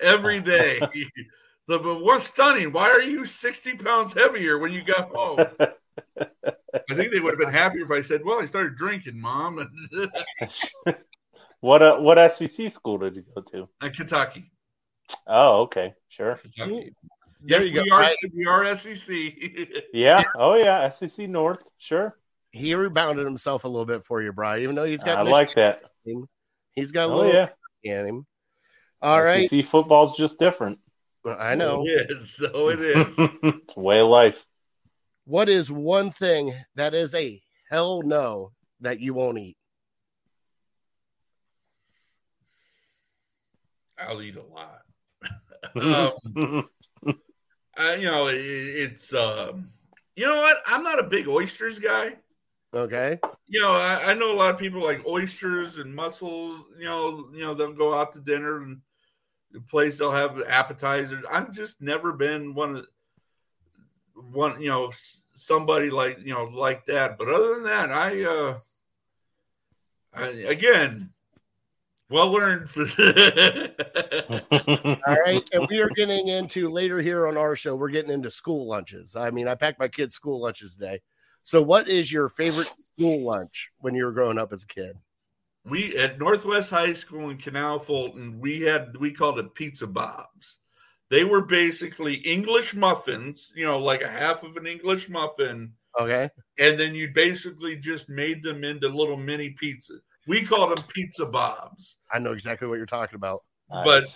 every day. But what's stunning? Why are you 60 pounds heavier when you got home? I think they would have been happier if I said, well, I started drinking, Mom. What SEC school did you go to? Kentucky. Oh, okay. Sure. Kentucky. Yes, we are SEC. Yeah. Oh, yeah. SEC North. Sure. He rebounded himself a little bit for you, Brian, even though he's got – I like that. He's got a little – in him. All right. SEC football's just different. I know. It is. So it is. It's way of life. What is one thing that is a hell no that you won't eat? I'll eat a lot. I'm not a big oysters guy. Okay. I know a lot of people like oysters and mussels. They'll go out to dinner and the place they'll have appetizers. I've just never been somebody like that. But other than that, I well learned. All right. And we are getting into later here on our show, we're getting into school lunches. I mean, I packed my kids' school lunches today. So what is your favorite school lunch when you were growing up as a kid? We at Northwest High School in Canal Fulton, we called it Pizza Bobs. They were basically English muffins, like a half of an English muffin. Okay. And then you basically just made them into little mini pizzas. We called them Pizza Bobs. I know exactly what you're talking about. Nice. But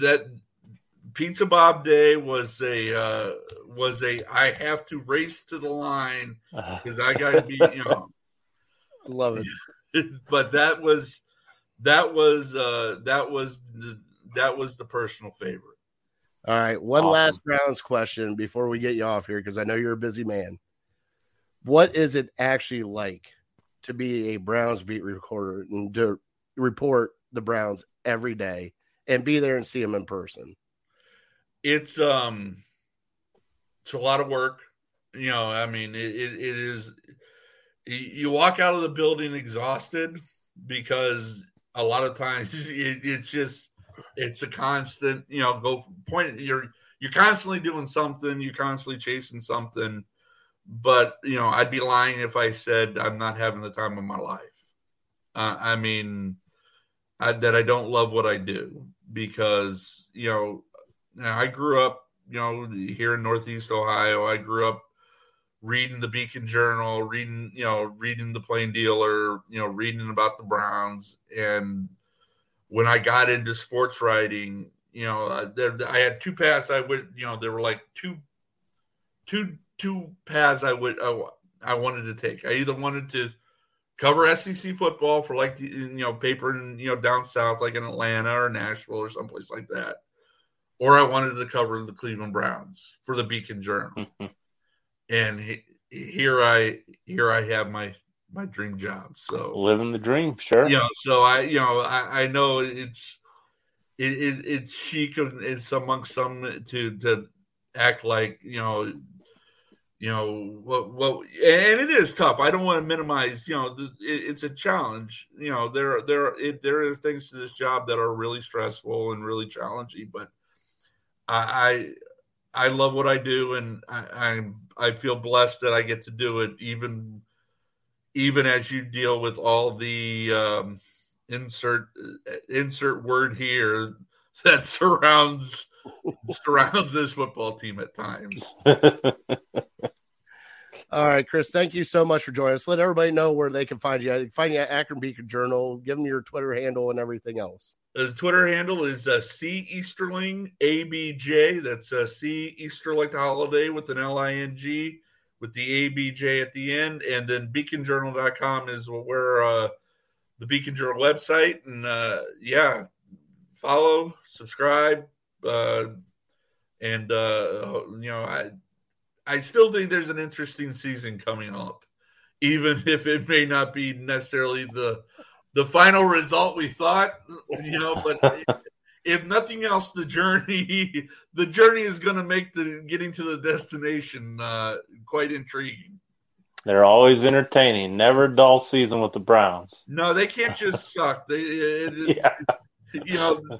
that Pizza Bob Day was a I have to race to the line because I got to be, Love it. But that was the personal favorite. All right, one last rounds question before we get you off here because I know you're a busy man. What is it actually like to be a Browns beat reporter and to report the Browns every day and be there and see them in person? It's a lot of work. It is, You walk out of the building exhausted because a lot of times it's a constant, you're constantly doing something, you're constantly chasing something. But, I'd be lying if I said I'm not having the time of my life. That I don't love what I do because, I grew up, here in Northeast Ohio. I grew up reading the Beacon Journal, reading the Plain Dealer, reading about the Browns. And when I got into sports writing, I had two paths. There were like two paths I wanted to take. I either wanted to cover SEC football for like, paper and, down south, like in Atlanta or Nashville or someplace like that. Or I wanted to cover the Cleveland Browns for the Beacon Journal. And here I have my dream job. So living the dream, sure. I know it's chic it's amongst some to act like and it is tough. I don't want to minimize. It's a challenge. There are things to this job that are really stressful and really challenging. But I love what I do, and I feel blessed that I get to do it, even as you deal with all the insert word here that surrounds this football team at times. All right, Chris, thank you so much for joining us. Let everybody know where they can find you. Find you at Akron Beacon Journal. Give them your Twitter handle and everything else. The Twitter handle is C Easterling ABJ. That's C Easter like the holiday with an LING with the ABJ at the end. And then beaconjournal.com is where the Beacon Journal website. And follow, subscribe. I still think there's an interesting season coming up, even if it may not be necessarily the final result we thought, but if nothing else, the journey is going to make getting to the destination quite intriguing. They're always entertaining, never a dull season with the Browns. No, they can't just suck. Yeah.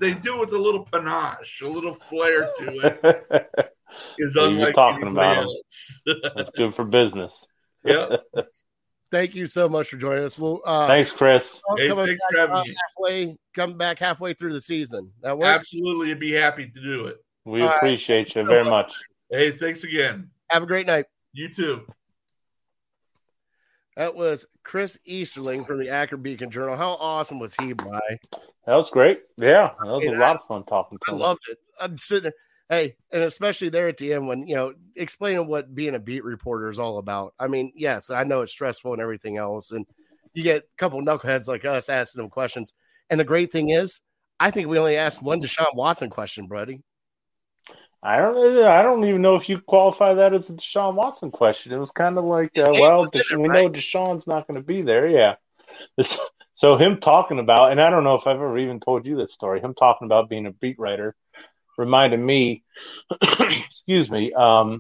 They do with a little panache, a little flair to it. You're talking about it. That's good for business. Yeah. Thank you so much for joining us. Well, thanks, Chris. Thanks for having me. Come back halfway through the season. Absolutely, I'd be happy to do it. We appreciate you very much. Hey, thanks again. Have a great night. You too. That was Chris Easterling from the Akron Beacon Journal. How awesome was he, Bly? That was great. Yeah, that was a lot of fun talking to him. I loved it. I'm sitting there, and especially there at the end when, explaining what being a beat reporter is all about. I mean, yes, I know it's stressful and everything else, and you get a couple of knuckleheads like us asking them questions. And the great thing is, I think we only asked one Deshaun Watson question, buddy. I don't even know if you qualify that as a Deshaun Watson question. It was kind of like, we know Deshaun's not going to be there. Yeah. So him talking about, and I don't know if I've ever even told you this story, him talking about being a beat writer reminded me, excuse me, for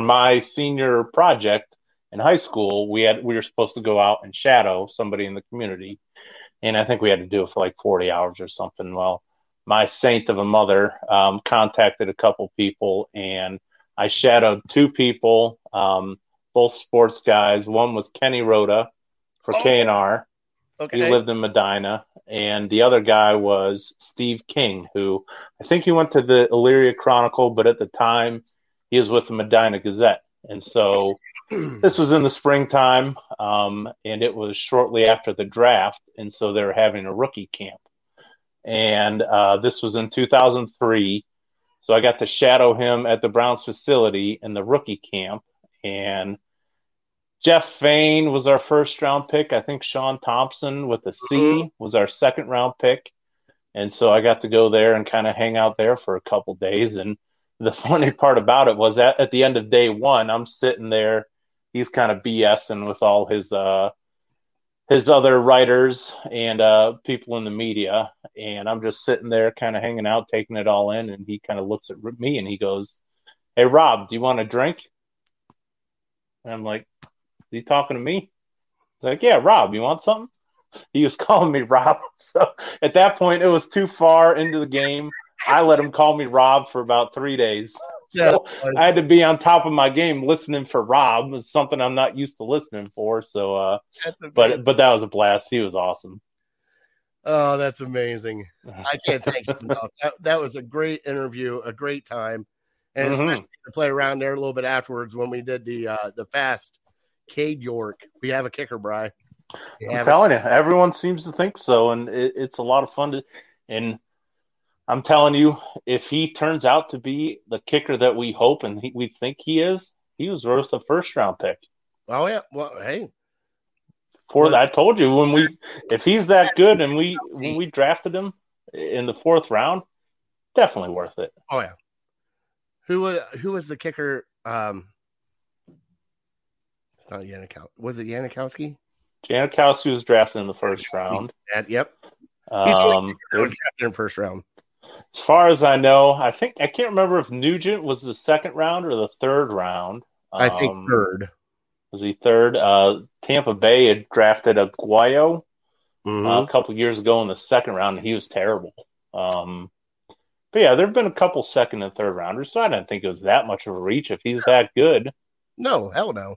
my senior project in high school, we were supposed to go out and shadow somebody in the community. And I think we had to do it for like 40 hours or something. Well, my saint of a mother contacted a couple people, and I shadowed two people, both sports guys. One was Kenny Rhoda for K&R. Okay. He lived in Medina. And the other guy was Steve King, who I think he went to the Elyria Chronicle, but at the time he was with the Medina Gazette. And so this was in the springtime, and it was shortly after the draft. And so they were having a rookie camp. And this was in 2003. So I got to shadow him at the Browns facility in the rookie camp. And Jeff Fain was our first round pick. I think Sean Thompson with a C was our second round pick. And so I got to go there and kind of hang out there for a couple days. And the funny part about it was that at the end of day one, I'm sitting there. He's kind of BSing with all his other writers and people in the media. And I'm just sitting there kind of hanging out, taking it all in. And he kind of looks at me and he goes, "Hey, Rob, do you want a drink?" And I'm like, you talking to me? Like, yeah, Rob, you want something? He was calling me Rob. So at that point, it was too far into the game. I let him call me Rob for about 3 days. So I had to be on top of my game listening for Rob. It's something I'm not used to listening for. So, but that was a blast. He was awesome. Oh, that's amazing. I can't thank you enough. That was a great interview, a great time. And especially to play around there a little bit afterwards when we did the fast Cade York. We have a kicker, Bri. I'm telling you, everyone seems to think so, and it's a lot of fun. And I'm telling you, if he turns out to be the kicker that we hope and we think he is, he was worth a first-round pick. Oh, yeah. Well, hey. I told you, if he's that good and when we drafted him in the fourth round, definitely worth it. Oh, yeah. Who was the kicker? It's not Janikowski. Was it Janikowski? Janikowski was drafted in the first round. Yep. He's drafted in the first round. As far as I know, I can't remember if Nugent was the second round or the third round. I think third. Was he third? Tampa Bay had drafted Aguayo a couple years ago in the second round, and he was terrible. But yeah, there have been a couple second and third rounders, so I didn't think it was that much of a reach if he's that good. No, hell no.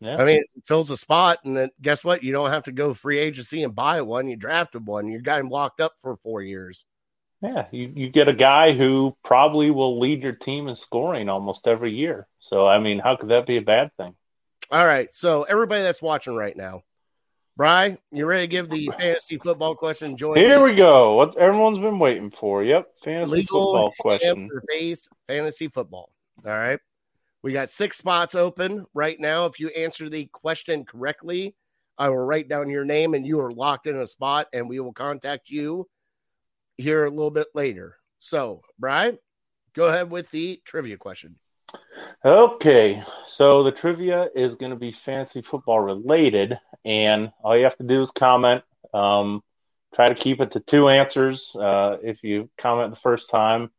Yeah. I mean, it fills a spot, and then guess what? You don't have to go free agency and buy one. You drafted one. You got him locked up for 4 years. Yeah, you get a guy who probably will lead your team in scoring almost every year. So, I mean, how could that be a bad thing? All right, so everybody that's watching right now, Bri, you ready to give the fantasy football question? Here we go. What everyone's been waiting for. Yep, fantasy football question. Fantasy football. All right. We got 6 spots open right now. If you answer the question correctly, I will write down your name, and you are locked in a spot, and we will contact you here a little bit later. So, Bri, go ahead with the trivia question. Okay, so the trivia is going to be fantasy football related, and all you have to do is comment. Try to keep it to 2 answers. If you comment the first time,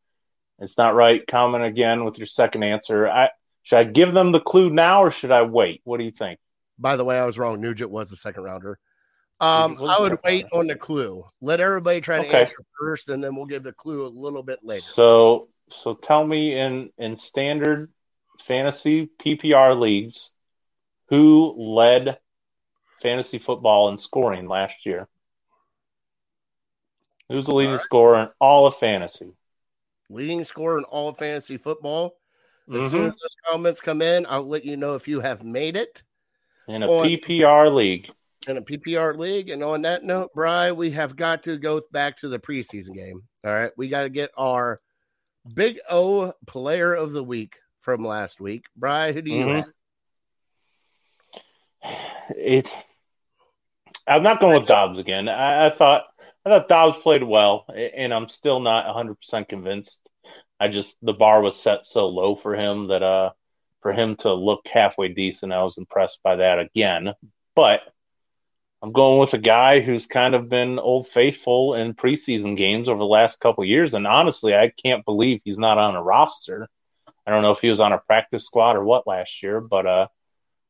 it's not right. Comment again with your second answer. Should I give them the clue now or should I wait? What do you think? By the way, I was wrong. Nugent was the second rounder. I would wait on the clue. Let everybody try to answer first, and then we'll give the clue a little bit later. So tell me in standard fantasy PPR leagues, who led fantasy football in scoring last year? Who's the leading scorer in all of fantasy? Leading scorer in all of fantasy football? As soon as those comments come in, I'll let you know if you have made it. PPR league. In a PPR league. And on that note, Bri, we have got to go back to the preseason game. All right. We got to get our Big O player of the week from last week. Bri, who do you have? I'm not going with Dobbs again. I thought Dobbs played well, and I'm still not 100% convinced. The bar was set so low for him that for him to look halfway decent, I was impressed by that again. But I'm going with a guy who's kind of been old faithful in preseason games over the last couple of years, and honestly, I can't believe he's not on a roster. I don't know if he was on a practice squad or what last year, but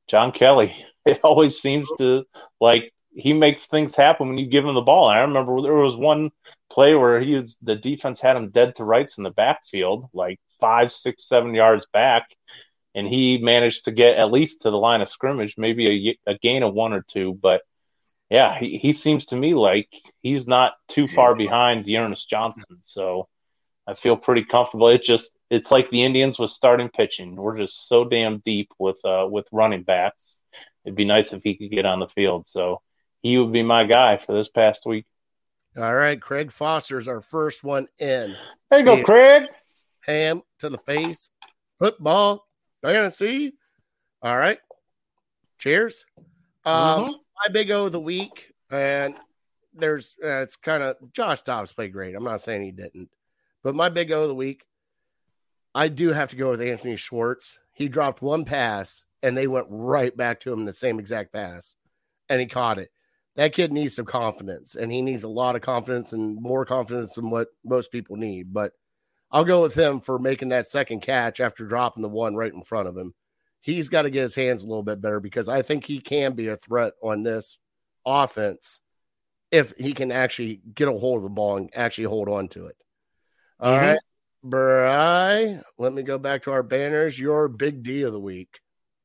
John Kelly, it always seems to like he makes things happen when you give him the ball. And I remember there was one play where the defense had him dead to rights in the backfield, like 5, 6, 7 yards back, and he managed to get at least to the line of scrimmage, maybe a gain of 1 or 2. But, yeah, he seems to me like he's not too far behind Dearness Johnson, so I feel pretty comfortable. It's like the Indians with starting pitching. We're just so damn deep with running backs. It'd be nice if he could get on the field, so he would be my guy for this past week. All right, Craig Foster's our first one in. There you go, Craig. Ham to the face. Football. Fantasy. All right. Cheers. My Big O of the week, and there's it's kind of Josh Dobbs played great. I'm not saying he didn't. But my Big O of the week, I do have to go with Anthony Schwartz. He dropped one pass, and they went right back to him in the same exact pass, and he caught it. That kid needs some confidence, and he needs a lot of confidence and more confidence than what most people need. But I'll go with him for making that second catch after dropping the one right in front of him. he's got to get his hands a little bit better, because I think he can be a threat on this offense if he can actually get a hold of the ball and actually hold on to it. All right, Bri, let me go back to our banners. Your big D of the week.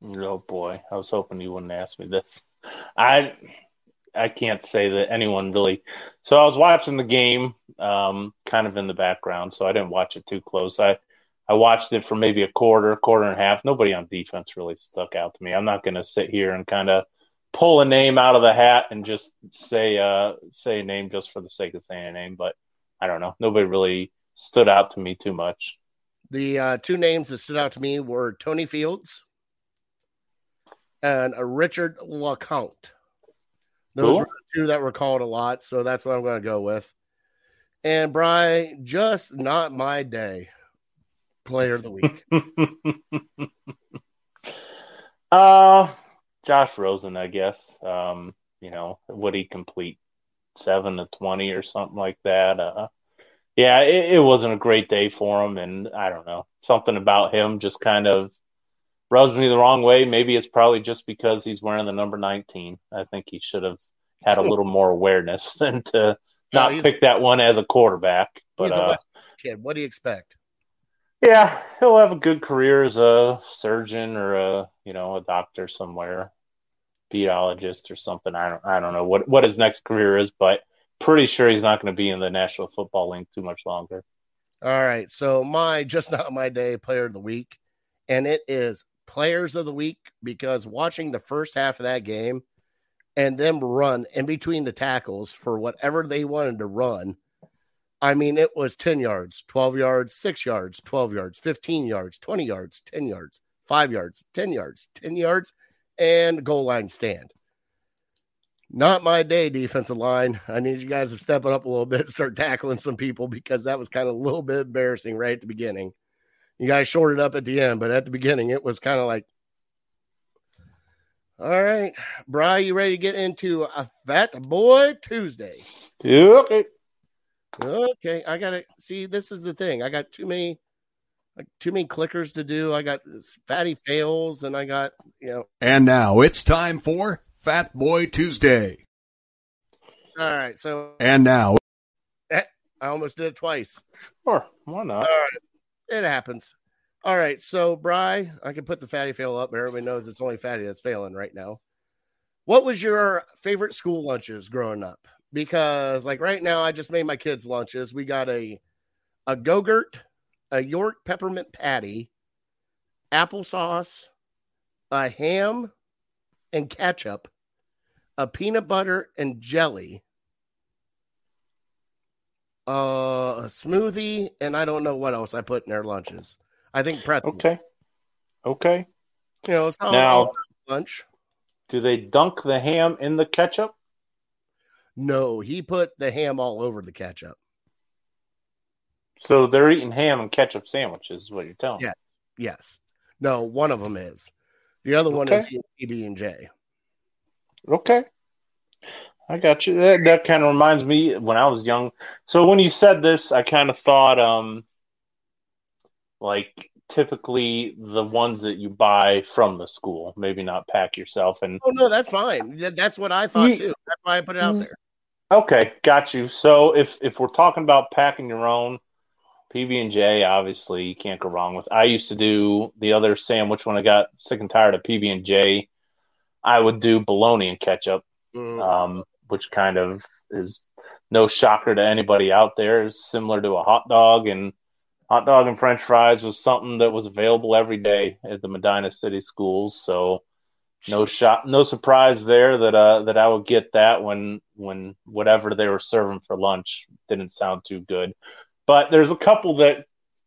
Oh, boy. I was hoping you wouldn't ask me this. I can't say that anyone really. So I was watching the game kind of in the background, so I didn't watch it too close. I watched it for maybe a quarter and a half. Nobody on defense really stuck out to me. I'm not going to sit here and kind of pull a name out of the hat and just say a name just for the sake of saying a name. But I don't know. Nobody really stood out to me too much. The two names that stood out to me were Tony Fields and Richard LeCounte. Those were the two that were called a lot, so that's what I'm going to go with. And, Brian, just not my day. Player of the week. Josh Rosen, I guess. Would he complete 7 to 20 or something like that? It wasn't a great day for him, and I don't know. Something about him just kind of rubs me the wrong way. Maybe it's probably just because he's wearing the number 19. I think he should have had a little more awareness than to not pick that one as a quarterback. But he's a West kid. What do you expect? Yeah, he'll have a good career as a surgeon or a doctor somewhere, pediatrician or something. I don't know what his next career is, but pretty sure he's not going to be in the National Football League too much longer. All right, so my just not my day player of the week, and it is players of the week, because watching the first half of that game and them run in between the tackles for whatever they wanted to run. I mean, it was 10 yards, 12 yards, 6 yards, 12 yards, 15 yards, 20 yards, 10 yards, 5 yards, 10 yards, 10 yards, and goal line stand. Not my day, defensive line. I need you guys to step it up a little bit, start tackling some people, because that was kind of a little bit embarrassing right at the beginning. You guys shorted up at the end, but at the beginning, it was kind of like, all right, Bri, you ready to get into a Fat Boy Tuesday? Okay. Okay, I gotta see. This is the thing. I got too many clickers to do. I got fatty fails, and I got And now it's time for Fat Boy Tuesday. All right, so and now I almost did it twice. Sure, why not? All right, it happens. All right, so Bri, I can put the fatty fail up. Everybody knows it's only fatty that's failing right now. What was your favorite school lunches growing up? Because, like, right now, I just made my kids' lunches. We got a Go-Gurt, a York peppermint patty, applesauce, a ham and ketchup, a peanut butter and jelly, a smoothie, and I don't know what else I put in their lunches. I think pretzel. Okay. It's all lunch. Do they dunk the ham in the ketchup? No, he put the ham all over the ketchup. So they're eating ham and ketchup sandwiches, is what you're telling me. Yes. No, one of them is. The other one is PB&J. Okay. I got you. That kind of reminds me when I was young. So when you said this, I kind of thought, typically the ones that you buy from the school, maybe not pack yourself. And oh, no, that's fine. That's what I thought, too. That's why I put it out there. Okay, got you. So if we're talking about packing your own, PB&J, obviously, you can't go wrong with. I used to do the other sandwich when I got sick and tired of PB&J. I would do bologna and ketchup, which kind of is no shocker to anybody out there. It's similar to a hot dog, and French fries was something that was available every day at the Medina City schools, so no surprise there that I would get that when whatever they were serving for lunch didn't sound too good. But there's a couple that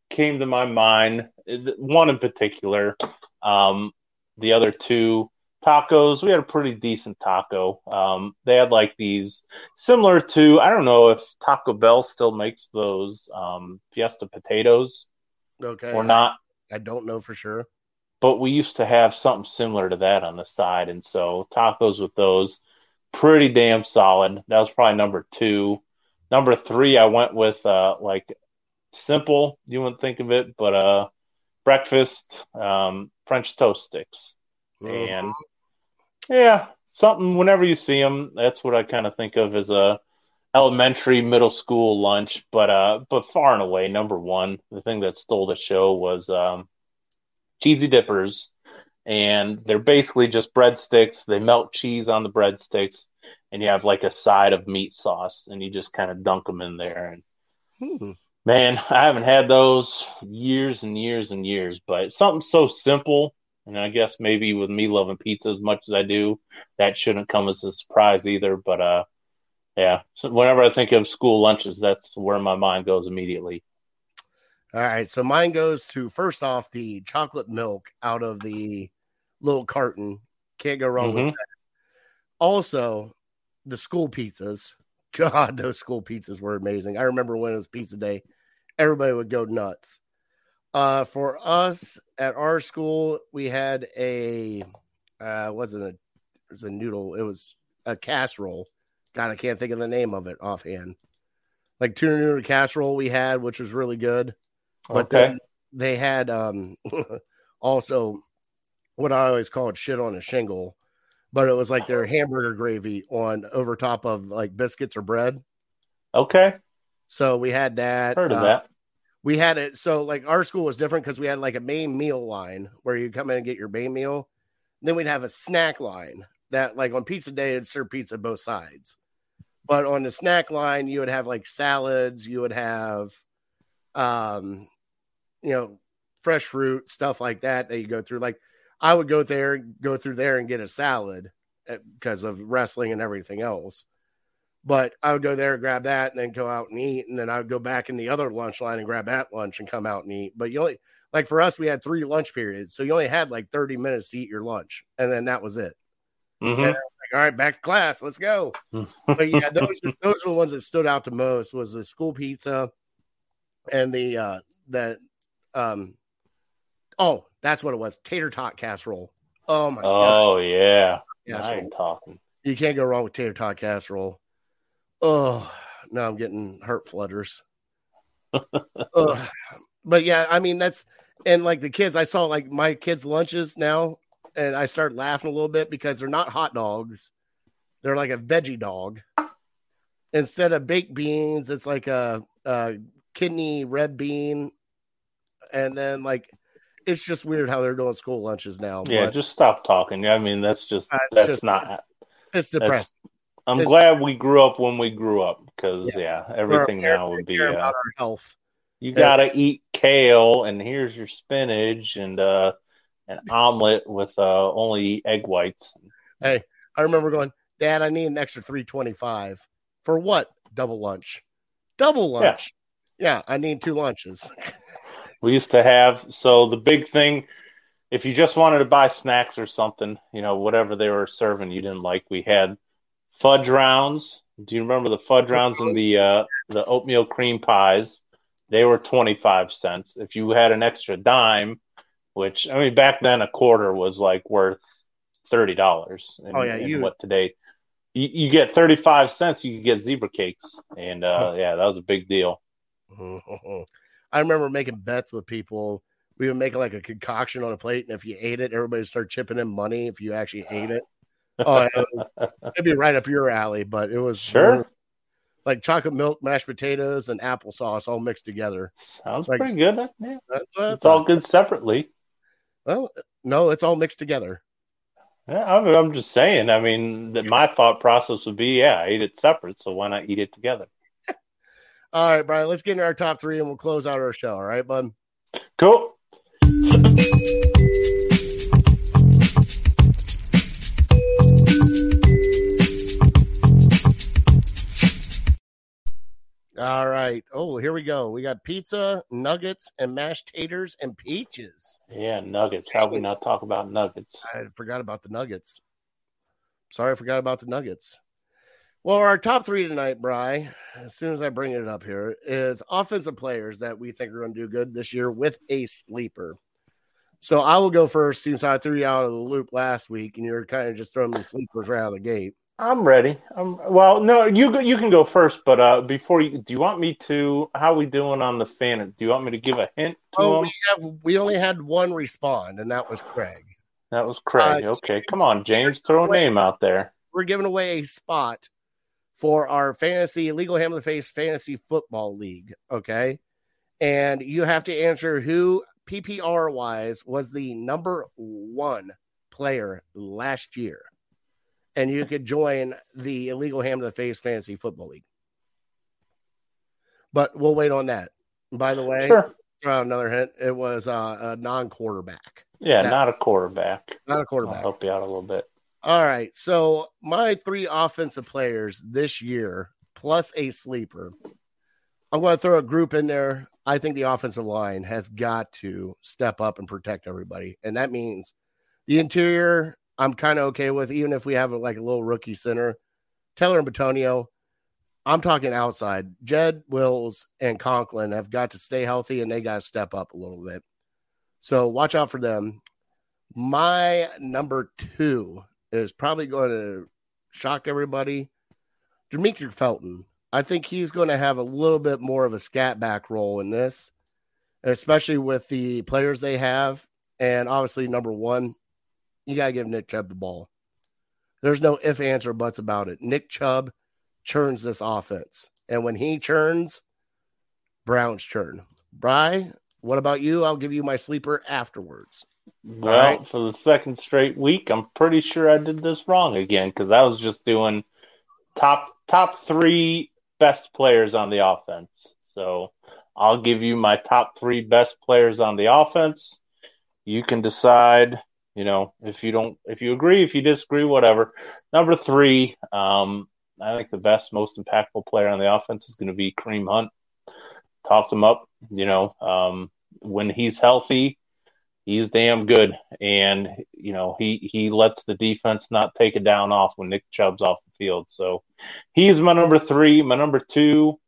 came to my mind. One in particular, the other two tacos. We had a pretty decent taco. They had these similar to, I don't know if Taco Bell still makes those Fiesta potatoes or not. I don't know for sure. But we used to have something similar to that on the side. And so tacos with those, pretty damn solid. That was probably number two. Number three, I went with simple, you wouldn't think of it, but breakfast. French toast sticks. And yeah, something whenever you see them, that's what I kind of think of as a elementary, middle school lunch. But far and away, number one, the thing that stole the show was cheesy dippers. And they're basically just breadsticks. They melt cheese on the breadsticks, and you have like a side of meat sauce, and you just kind of dunk them in there. And man, I haven't had those years and years and years, but it's something so simple. And I guess maybe with me loving pizza as much as I do, that shouldn't come as a surprise either. But yeah, so whenever I think of school lunches, that's where my mind goes immediately. All right, so mine goes to, first off, the chocolate milk out of the little carton. Can't go wrong with that. Also, the school pizzas. God, those school pizzas were amazing. I remember when it was pizza day, everybody would go nuts. For us at our school, we had it was a noodle. It was a casserole. God, I can't think of the name of it offhand. Like tuna noodle casserole we had, which was really good. But then they had also what I always called shit on a shingle. But it was like their hamburger gravy on over top of like biscuits or bread. Okay. So we had that. Heard of that. We had it. So like our school was different because we had like a main meal line where you come in and get your main meal. And then we'd have a snack line that like on pizza day, it'd serve pizza both sides. But on the snack line, you would have like salads. You would have, fresh fruit, stuff like that you go through. Like I would go through there and get a salad because of wrestling and everything else. But I would go there, grab that, and then go out and eat. And then I would go back in the other lunch line and grab that lunch and come out and eat. But you only, like for us, we had 3 lunch periods. So you only had like 30 minutes to eat your lunch. And then that was it. Mm-hmm. And I was like, all right, back to class. Let's go. But yeah, those are the ones that stood out the most was the school pizza and the, that's what it was. Tater tot casserole. Oh, my God. Oh, yeah. I ain't talking. You can't go wrong with tater tot casserole. Oh, now I'm getting hurt flutters. But, yeah, I mean, that's – and, like, the kids, I saw, like, my kids' lunches now, and I start laughing a little bit because they're not hot dogs. They're like a veggie dog. Instead of baked beans, it's like a kidney red bean. And then, like – it's just weird how they're doing school lunches now. Yeah, just stop talking. I mean, it's depressing. I'm glad we grew up when we grew up because, everything now would be about our health. You got to eat kale, and here's your spinach and an omelet with only egg whites. Hey, I remember going, Dad, I need an extra $3.25 for what? Double lunch. Yeah I need 2 lunches. We used to have, so the big thing, if you just wanted to buy snacks or something, whatever they were serving you didn't like, we had fudge rounds. Do you remember the fudge rounds and the oatmeal cream pies? They were 25 cents. If you had an extra dime, which, I mean, back then a quarter was like worth $30. What today, you get 35 cents, you could get zebra cakes. And that was a big deal. I remember making bets with people. We would make like a concoction on a plate, and if you ate it, everybody would start chipping in money if you actually ate it. Oh, it'd be right up your alley, but it was like chocolate milk, mashed potatoes, and applesauce all mixed together. Sounds like, pretty good. Yeah. It's all good separately. Well, no, it's all mixed together. Yeah, I'm just saying. I mean, that my thought process would be, I ate it separate, so why not eat it together? All right, Brian, let's get into our top 3 and we'll close out our show. All right, bud? Cool. All right. Oh, here we go. We got pizza, nuggets, and mashed taters and peaches. Yeah, nuggets. How we not talk about nuggets? I forgot about the nuggets. Sorry, I forgot about the nuggets. Well, our top 3 tonight, Bri, as soon as I bring it up here, is offensive players that we think are going to do good this year with a sleeper. So I will go first since I threw you out of the loop last week and you're kind of just throwing the sleepers right out of the gate. I'm ready. Well, no, you can go first, but before you, do you want me to? How are we doing on the fan? Do you want me to give a hint? We only had one respond, and that was Craig. That was Craig. Okay, James, come on, James, throw a name out there. We're giving away a spot for our fantasy legal hammer face fantasy football league. Okay, and you have to answer who PPR wise was the number one player last year. And you could join the Illegal Ham to the Face Fantasy Football League. But we'll wait on that. By the way, sure. Another hint, it was a non-quarterback. Yeah, not a quarterback. Not a quarterback. I'll help you out a little bit. All right, so my three offensive players this year, plus a sleeper, I'm going to throw a group in there. I think the offensive line has got to step up and protect everybody. And that means the interior – I'm kind of okay with, even if we have like a little rookie center, Taylor and Batonio. I'm talking outside. Jed Wills and Conklin have got to stay healthy, and they got to step up a little bit. So watch out for them. My number two is probably going to shock everybody. Demetri Felton. I think he's going to have a little bit more of a scat back role in this, especially with the players they have. And obviously number one, you got to give Nick Chubb the ball. There's no ifs, ands, or buts about it. Nick Chubb churns this offense. And when he churns, Browns churn. Bri, what about you? I'll give you my sleeper afterwards. Well, right. For the second straight week, I'm pretty sure I did this wrong again because I was just doing top three best players on the offense. So I'll give you my top three best players on the offense. You can decide... You know, if you agree, if you disagree, whatever. Number three, I think the best, most impactful player on the offense is going to be Kareem Hunt. Talked him up. You know, when he's healthy, he's damn good. And, you know, he lets the defense not take a down off when Nick Chubb's off the field. So he's my number three. My number two,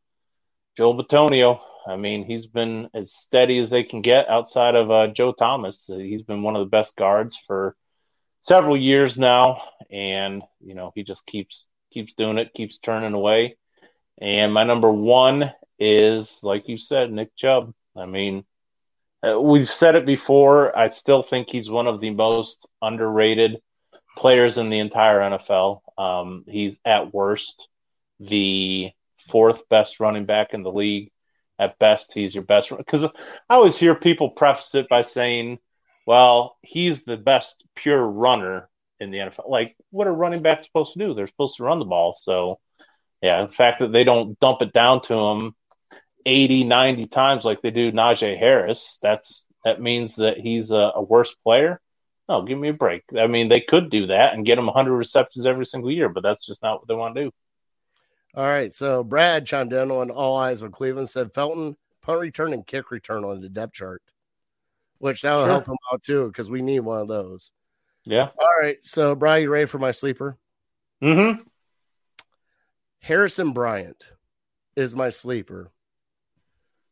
Joel Bitonio. I mean, he's been as steady as they can get outside of Joe Thomas. He's been one of the best guards for several years now. And, you know, he just keeps doing it, keeps turning away. And my number one is, like you said, Nick Chubb. I mean, we've said it before. I still think he's one of the most underrated players in the entire NFL. He's at worst the fourth best running back in the league. At best, he's your best. Because I always hear people preface it by saying, well, he's the best pure runner in the NFL. Like, what are running backs supposed to do? They're supposed to run the ball. So, yeah, the fact that they don't dump it down to him 80, 90 times like they do Najee Harris, that means that he's a worse player? No, give me a break. I mean, they could do that and get him 100 receptions every single year, but that's just not what they want to do. All right, so Brad chimed in on All Eyes of Cleveland, said Felton, punt return and kick return on the depth chart, which that'll help him out too because we need one of those. Yeah. All right, so Brad, you ready for my sleeper? Mm-hmm. Harrison Bryant is my sleeper.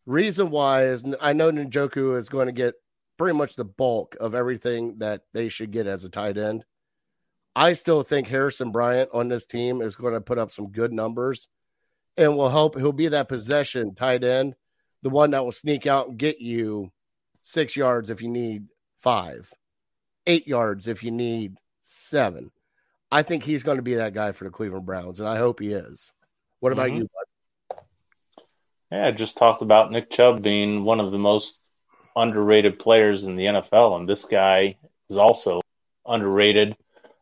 Reason why is I know Njoku is going to get pretty much the bulk of everything that they should get as a tight end. I still think Harrison Bryant on this team is going to put up some good numbers and will help. He'll be that possession tight end, the one that will sneak out and get you 6 yards if you need 5, 8 yards if you need 7. I think he's going to be that guy for the Cleveland Browns, and I hope he is. What about you, bud? Yeah, I just talked about Nick Chubb being one of the most underrated players in the NFL, and this guy is also underrated.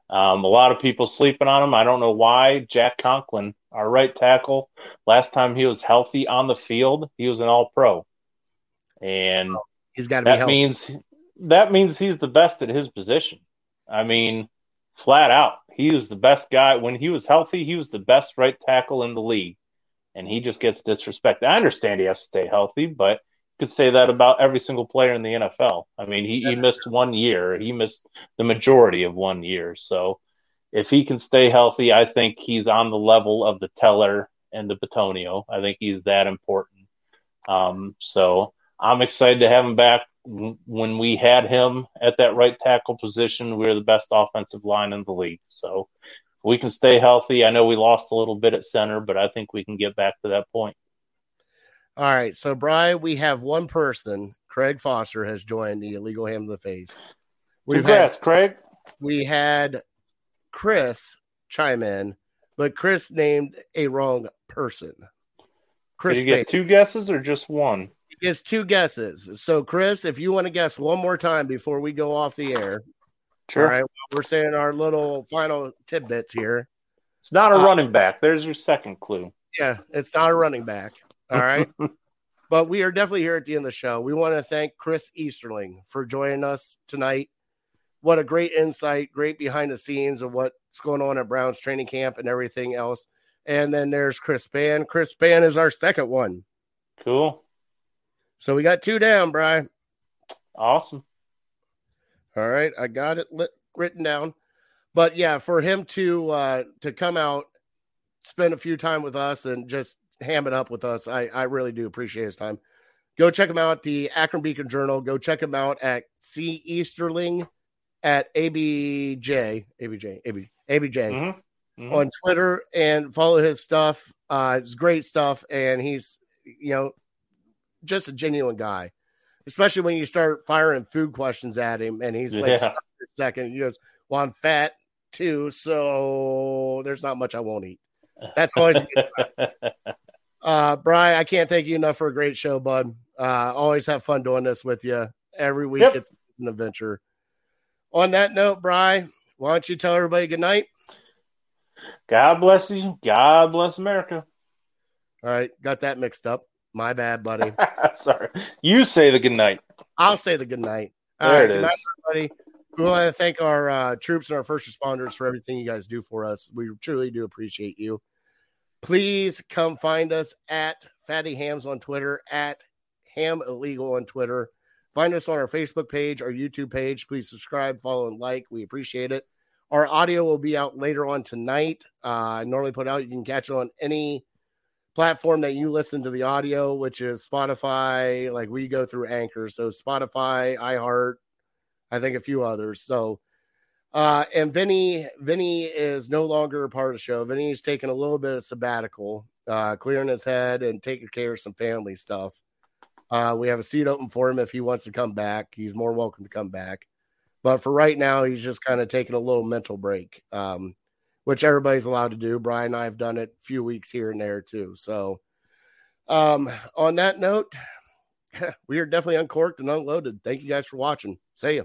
A lot of people sleeping on him. I don't know why. Jack Conklin, our right tackle, last time he was healthy on the field, he was an All-Pro, and he's got to be healthy. That means he's the best at his position. I mean, flat out, he was the best guy when he was healthy. He was the best right tackle in the league, and he just gets disrespected. I understand he has to stay healthy, but could say that about every single player in the NFL. I mean, he missed 1 year. He missed the majority of 1 year. So if he can stay healthy, I think he's on the level of the Teller and the Bitonio. I think he's that important. So I'm excited to have him back. When we had him at that right tackle position, we were the best offensive line in the league. So if we can stay healthy. I know we lost a little bit at center, but I think we can get back to that point. All right. So, Brian, we have one person. Craig Foster has joined the Illegal Ham to the Face. Congrats, Craig. We had Chris chime in, but Chris named a wrong person. Chris, did you get two guesses or just one? He gets two guesses. So, Chris, if you want to guess one more time before we go off the air. Sure. All right, we're saying our little final tidbits here. It's not a running back. There's your second clue. Yeah, it's not a running back. All right. But we are definitely here at the end of the show. We want to thank Chris Easterling for joining us tonight. What a great insight, great behind the scenes of what's going on at Brown's training camp and everything else. And then there's Chris Spann. Chris Spann is our second one. Cool. So we got two down, Bri. Awesome. All right, I got it written down. But, yeah, for him to come out, spend a few time with us, and just ham it up with us, I really do appreciate his time. Go check him out, the Akron Beacon Journal. Go check him out at C. Easterling at ABJ mm-hmm. on Twitter, and follow his stuff. It's great stuff, and he's, just a genuine guy. Especially when you start firing food questions at him, and he's like, stop for a second. He goes, well, I'm fat too, so there's not much I won't eat. That's always a good time. Brian, I can't thank you enough for a great show, bud. Always have fun doing this with you. Every week It's an adventure. On that note, Brian, why don't you tell everybody good night? God bless you. God bless America. All right, got that mixed up. My bad, buddy. Sorry. You say the good night. I'll say the good night. All right, it is. Good night, everybody. We want to thank our troops and our first responders for everything you guys do for us. We truly do appreciate you. Please come find us at Fatty Hams on Twitter, at Ham Illegal on Twitter. Find us on our Facebook page, our YouTube page. Please subscribe, follow, and like. We appreciate it. Our audio will be out later on tonight. I normally put out. You can catch it on any platform that you listen to the audio, which is Spotify. Like, we go through Anchor, so Spotify, iHeart, I think a few others. So and Vinny is no longer a part of the show. Vinny's taking a little bit of sabbatical, clearing his head and taking care of some family stuff. We have a seat open for him if he wants to come back. He's more welcome to come back, but for right now he's just kind of taking a little mental break, which everybody's allowed to do. Brian and I have done it a few weeks here and there too. So on that note, we are definitely uncorked and unloaded. Thank you guys for watching. See ya.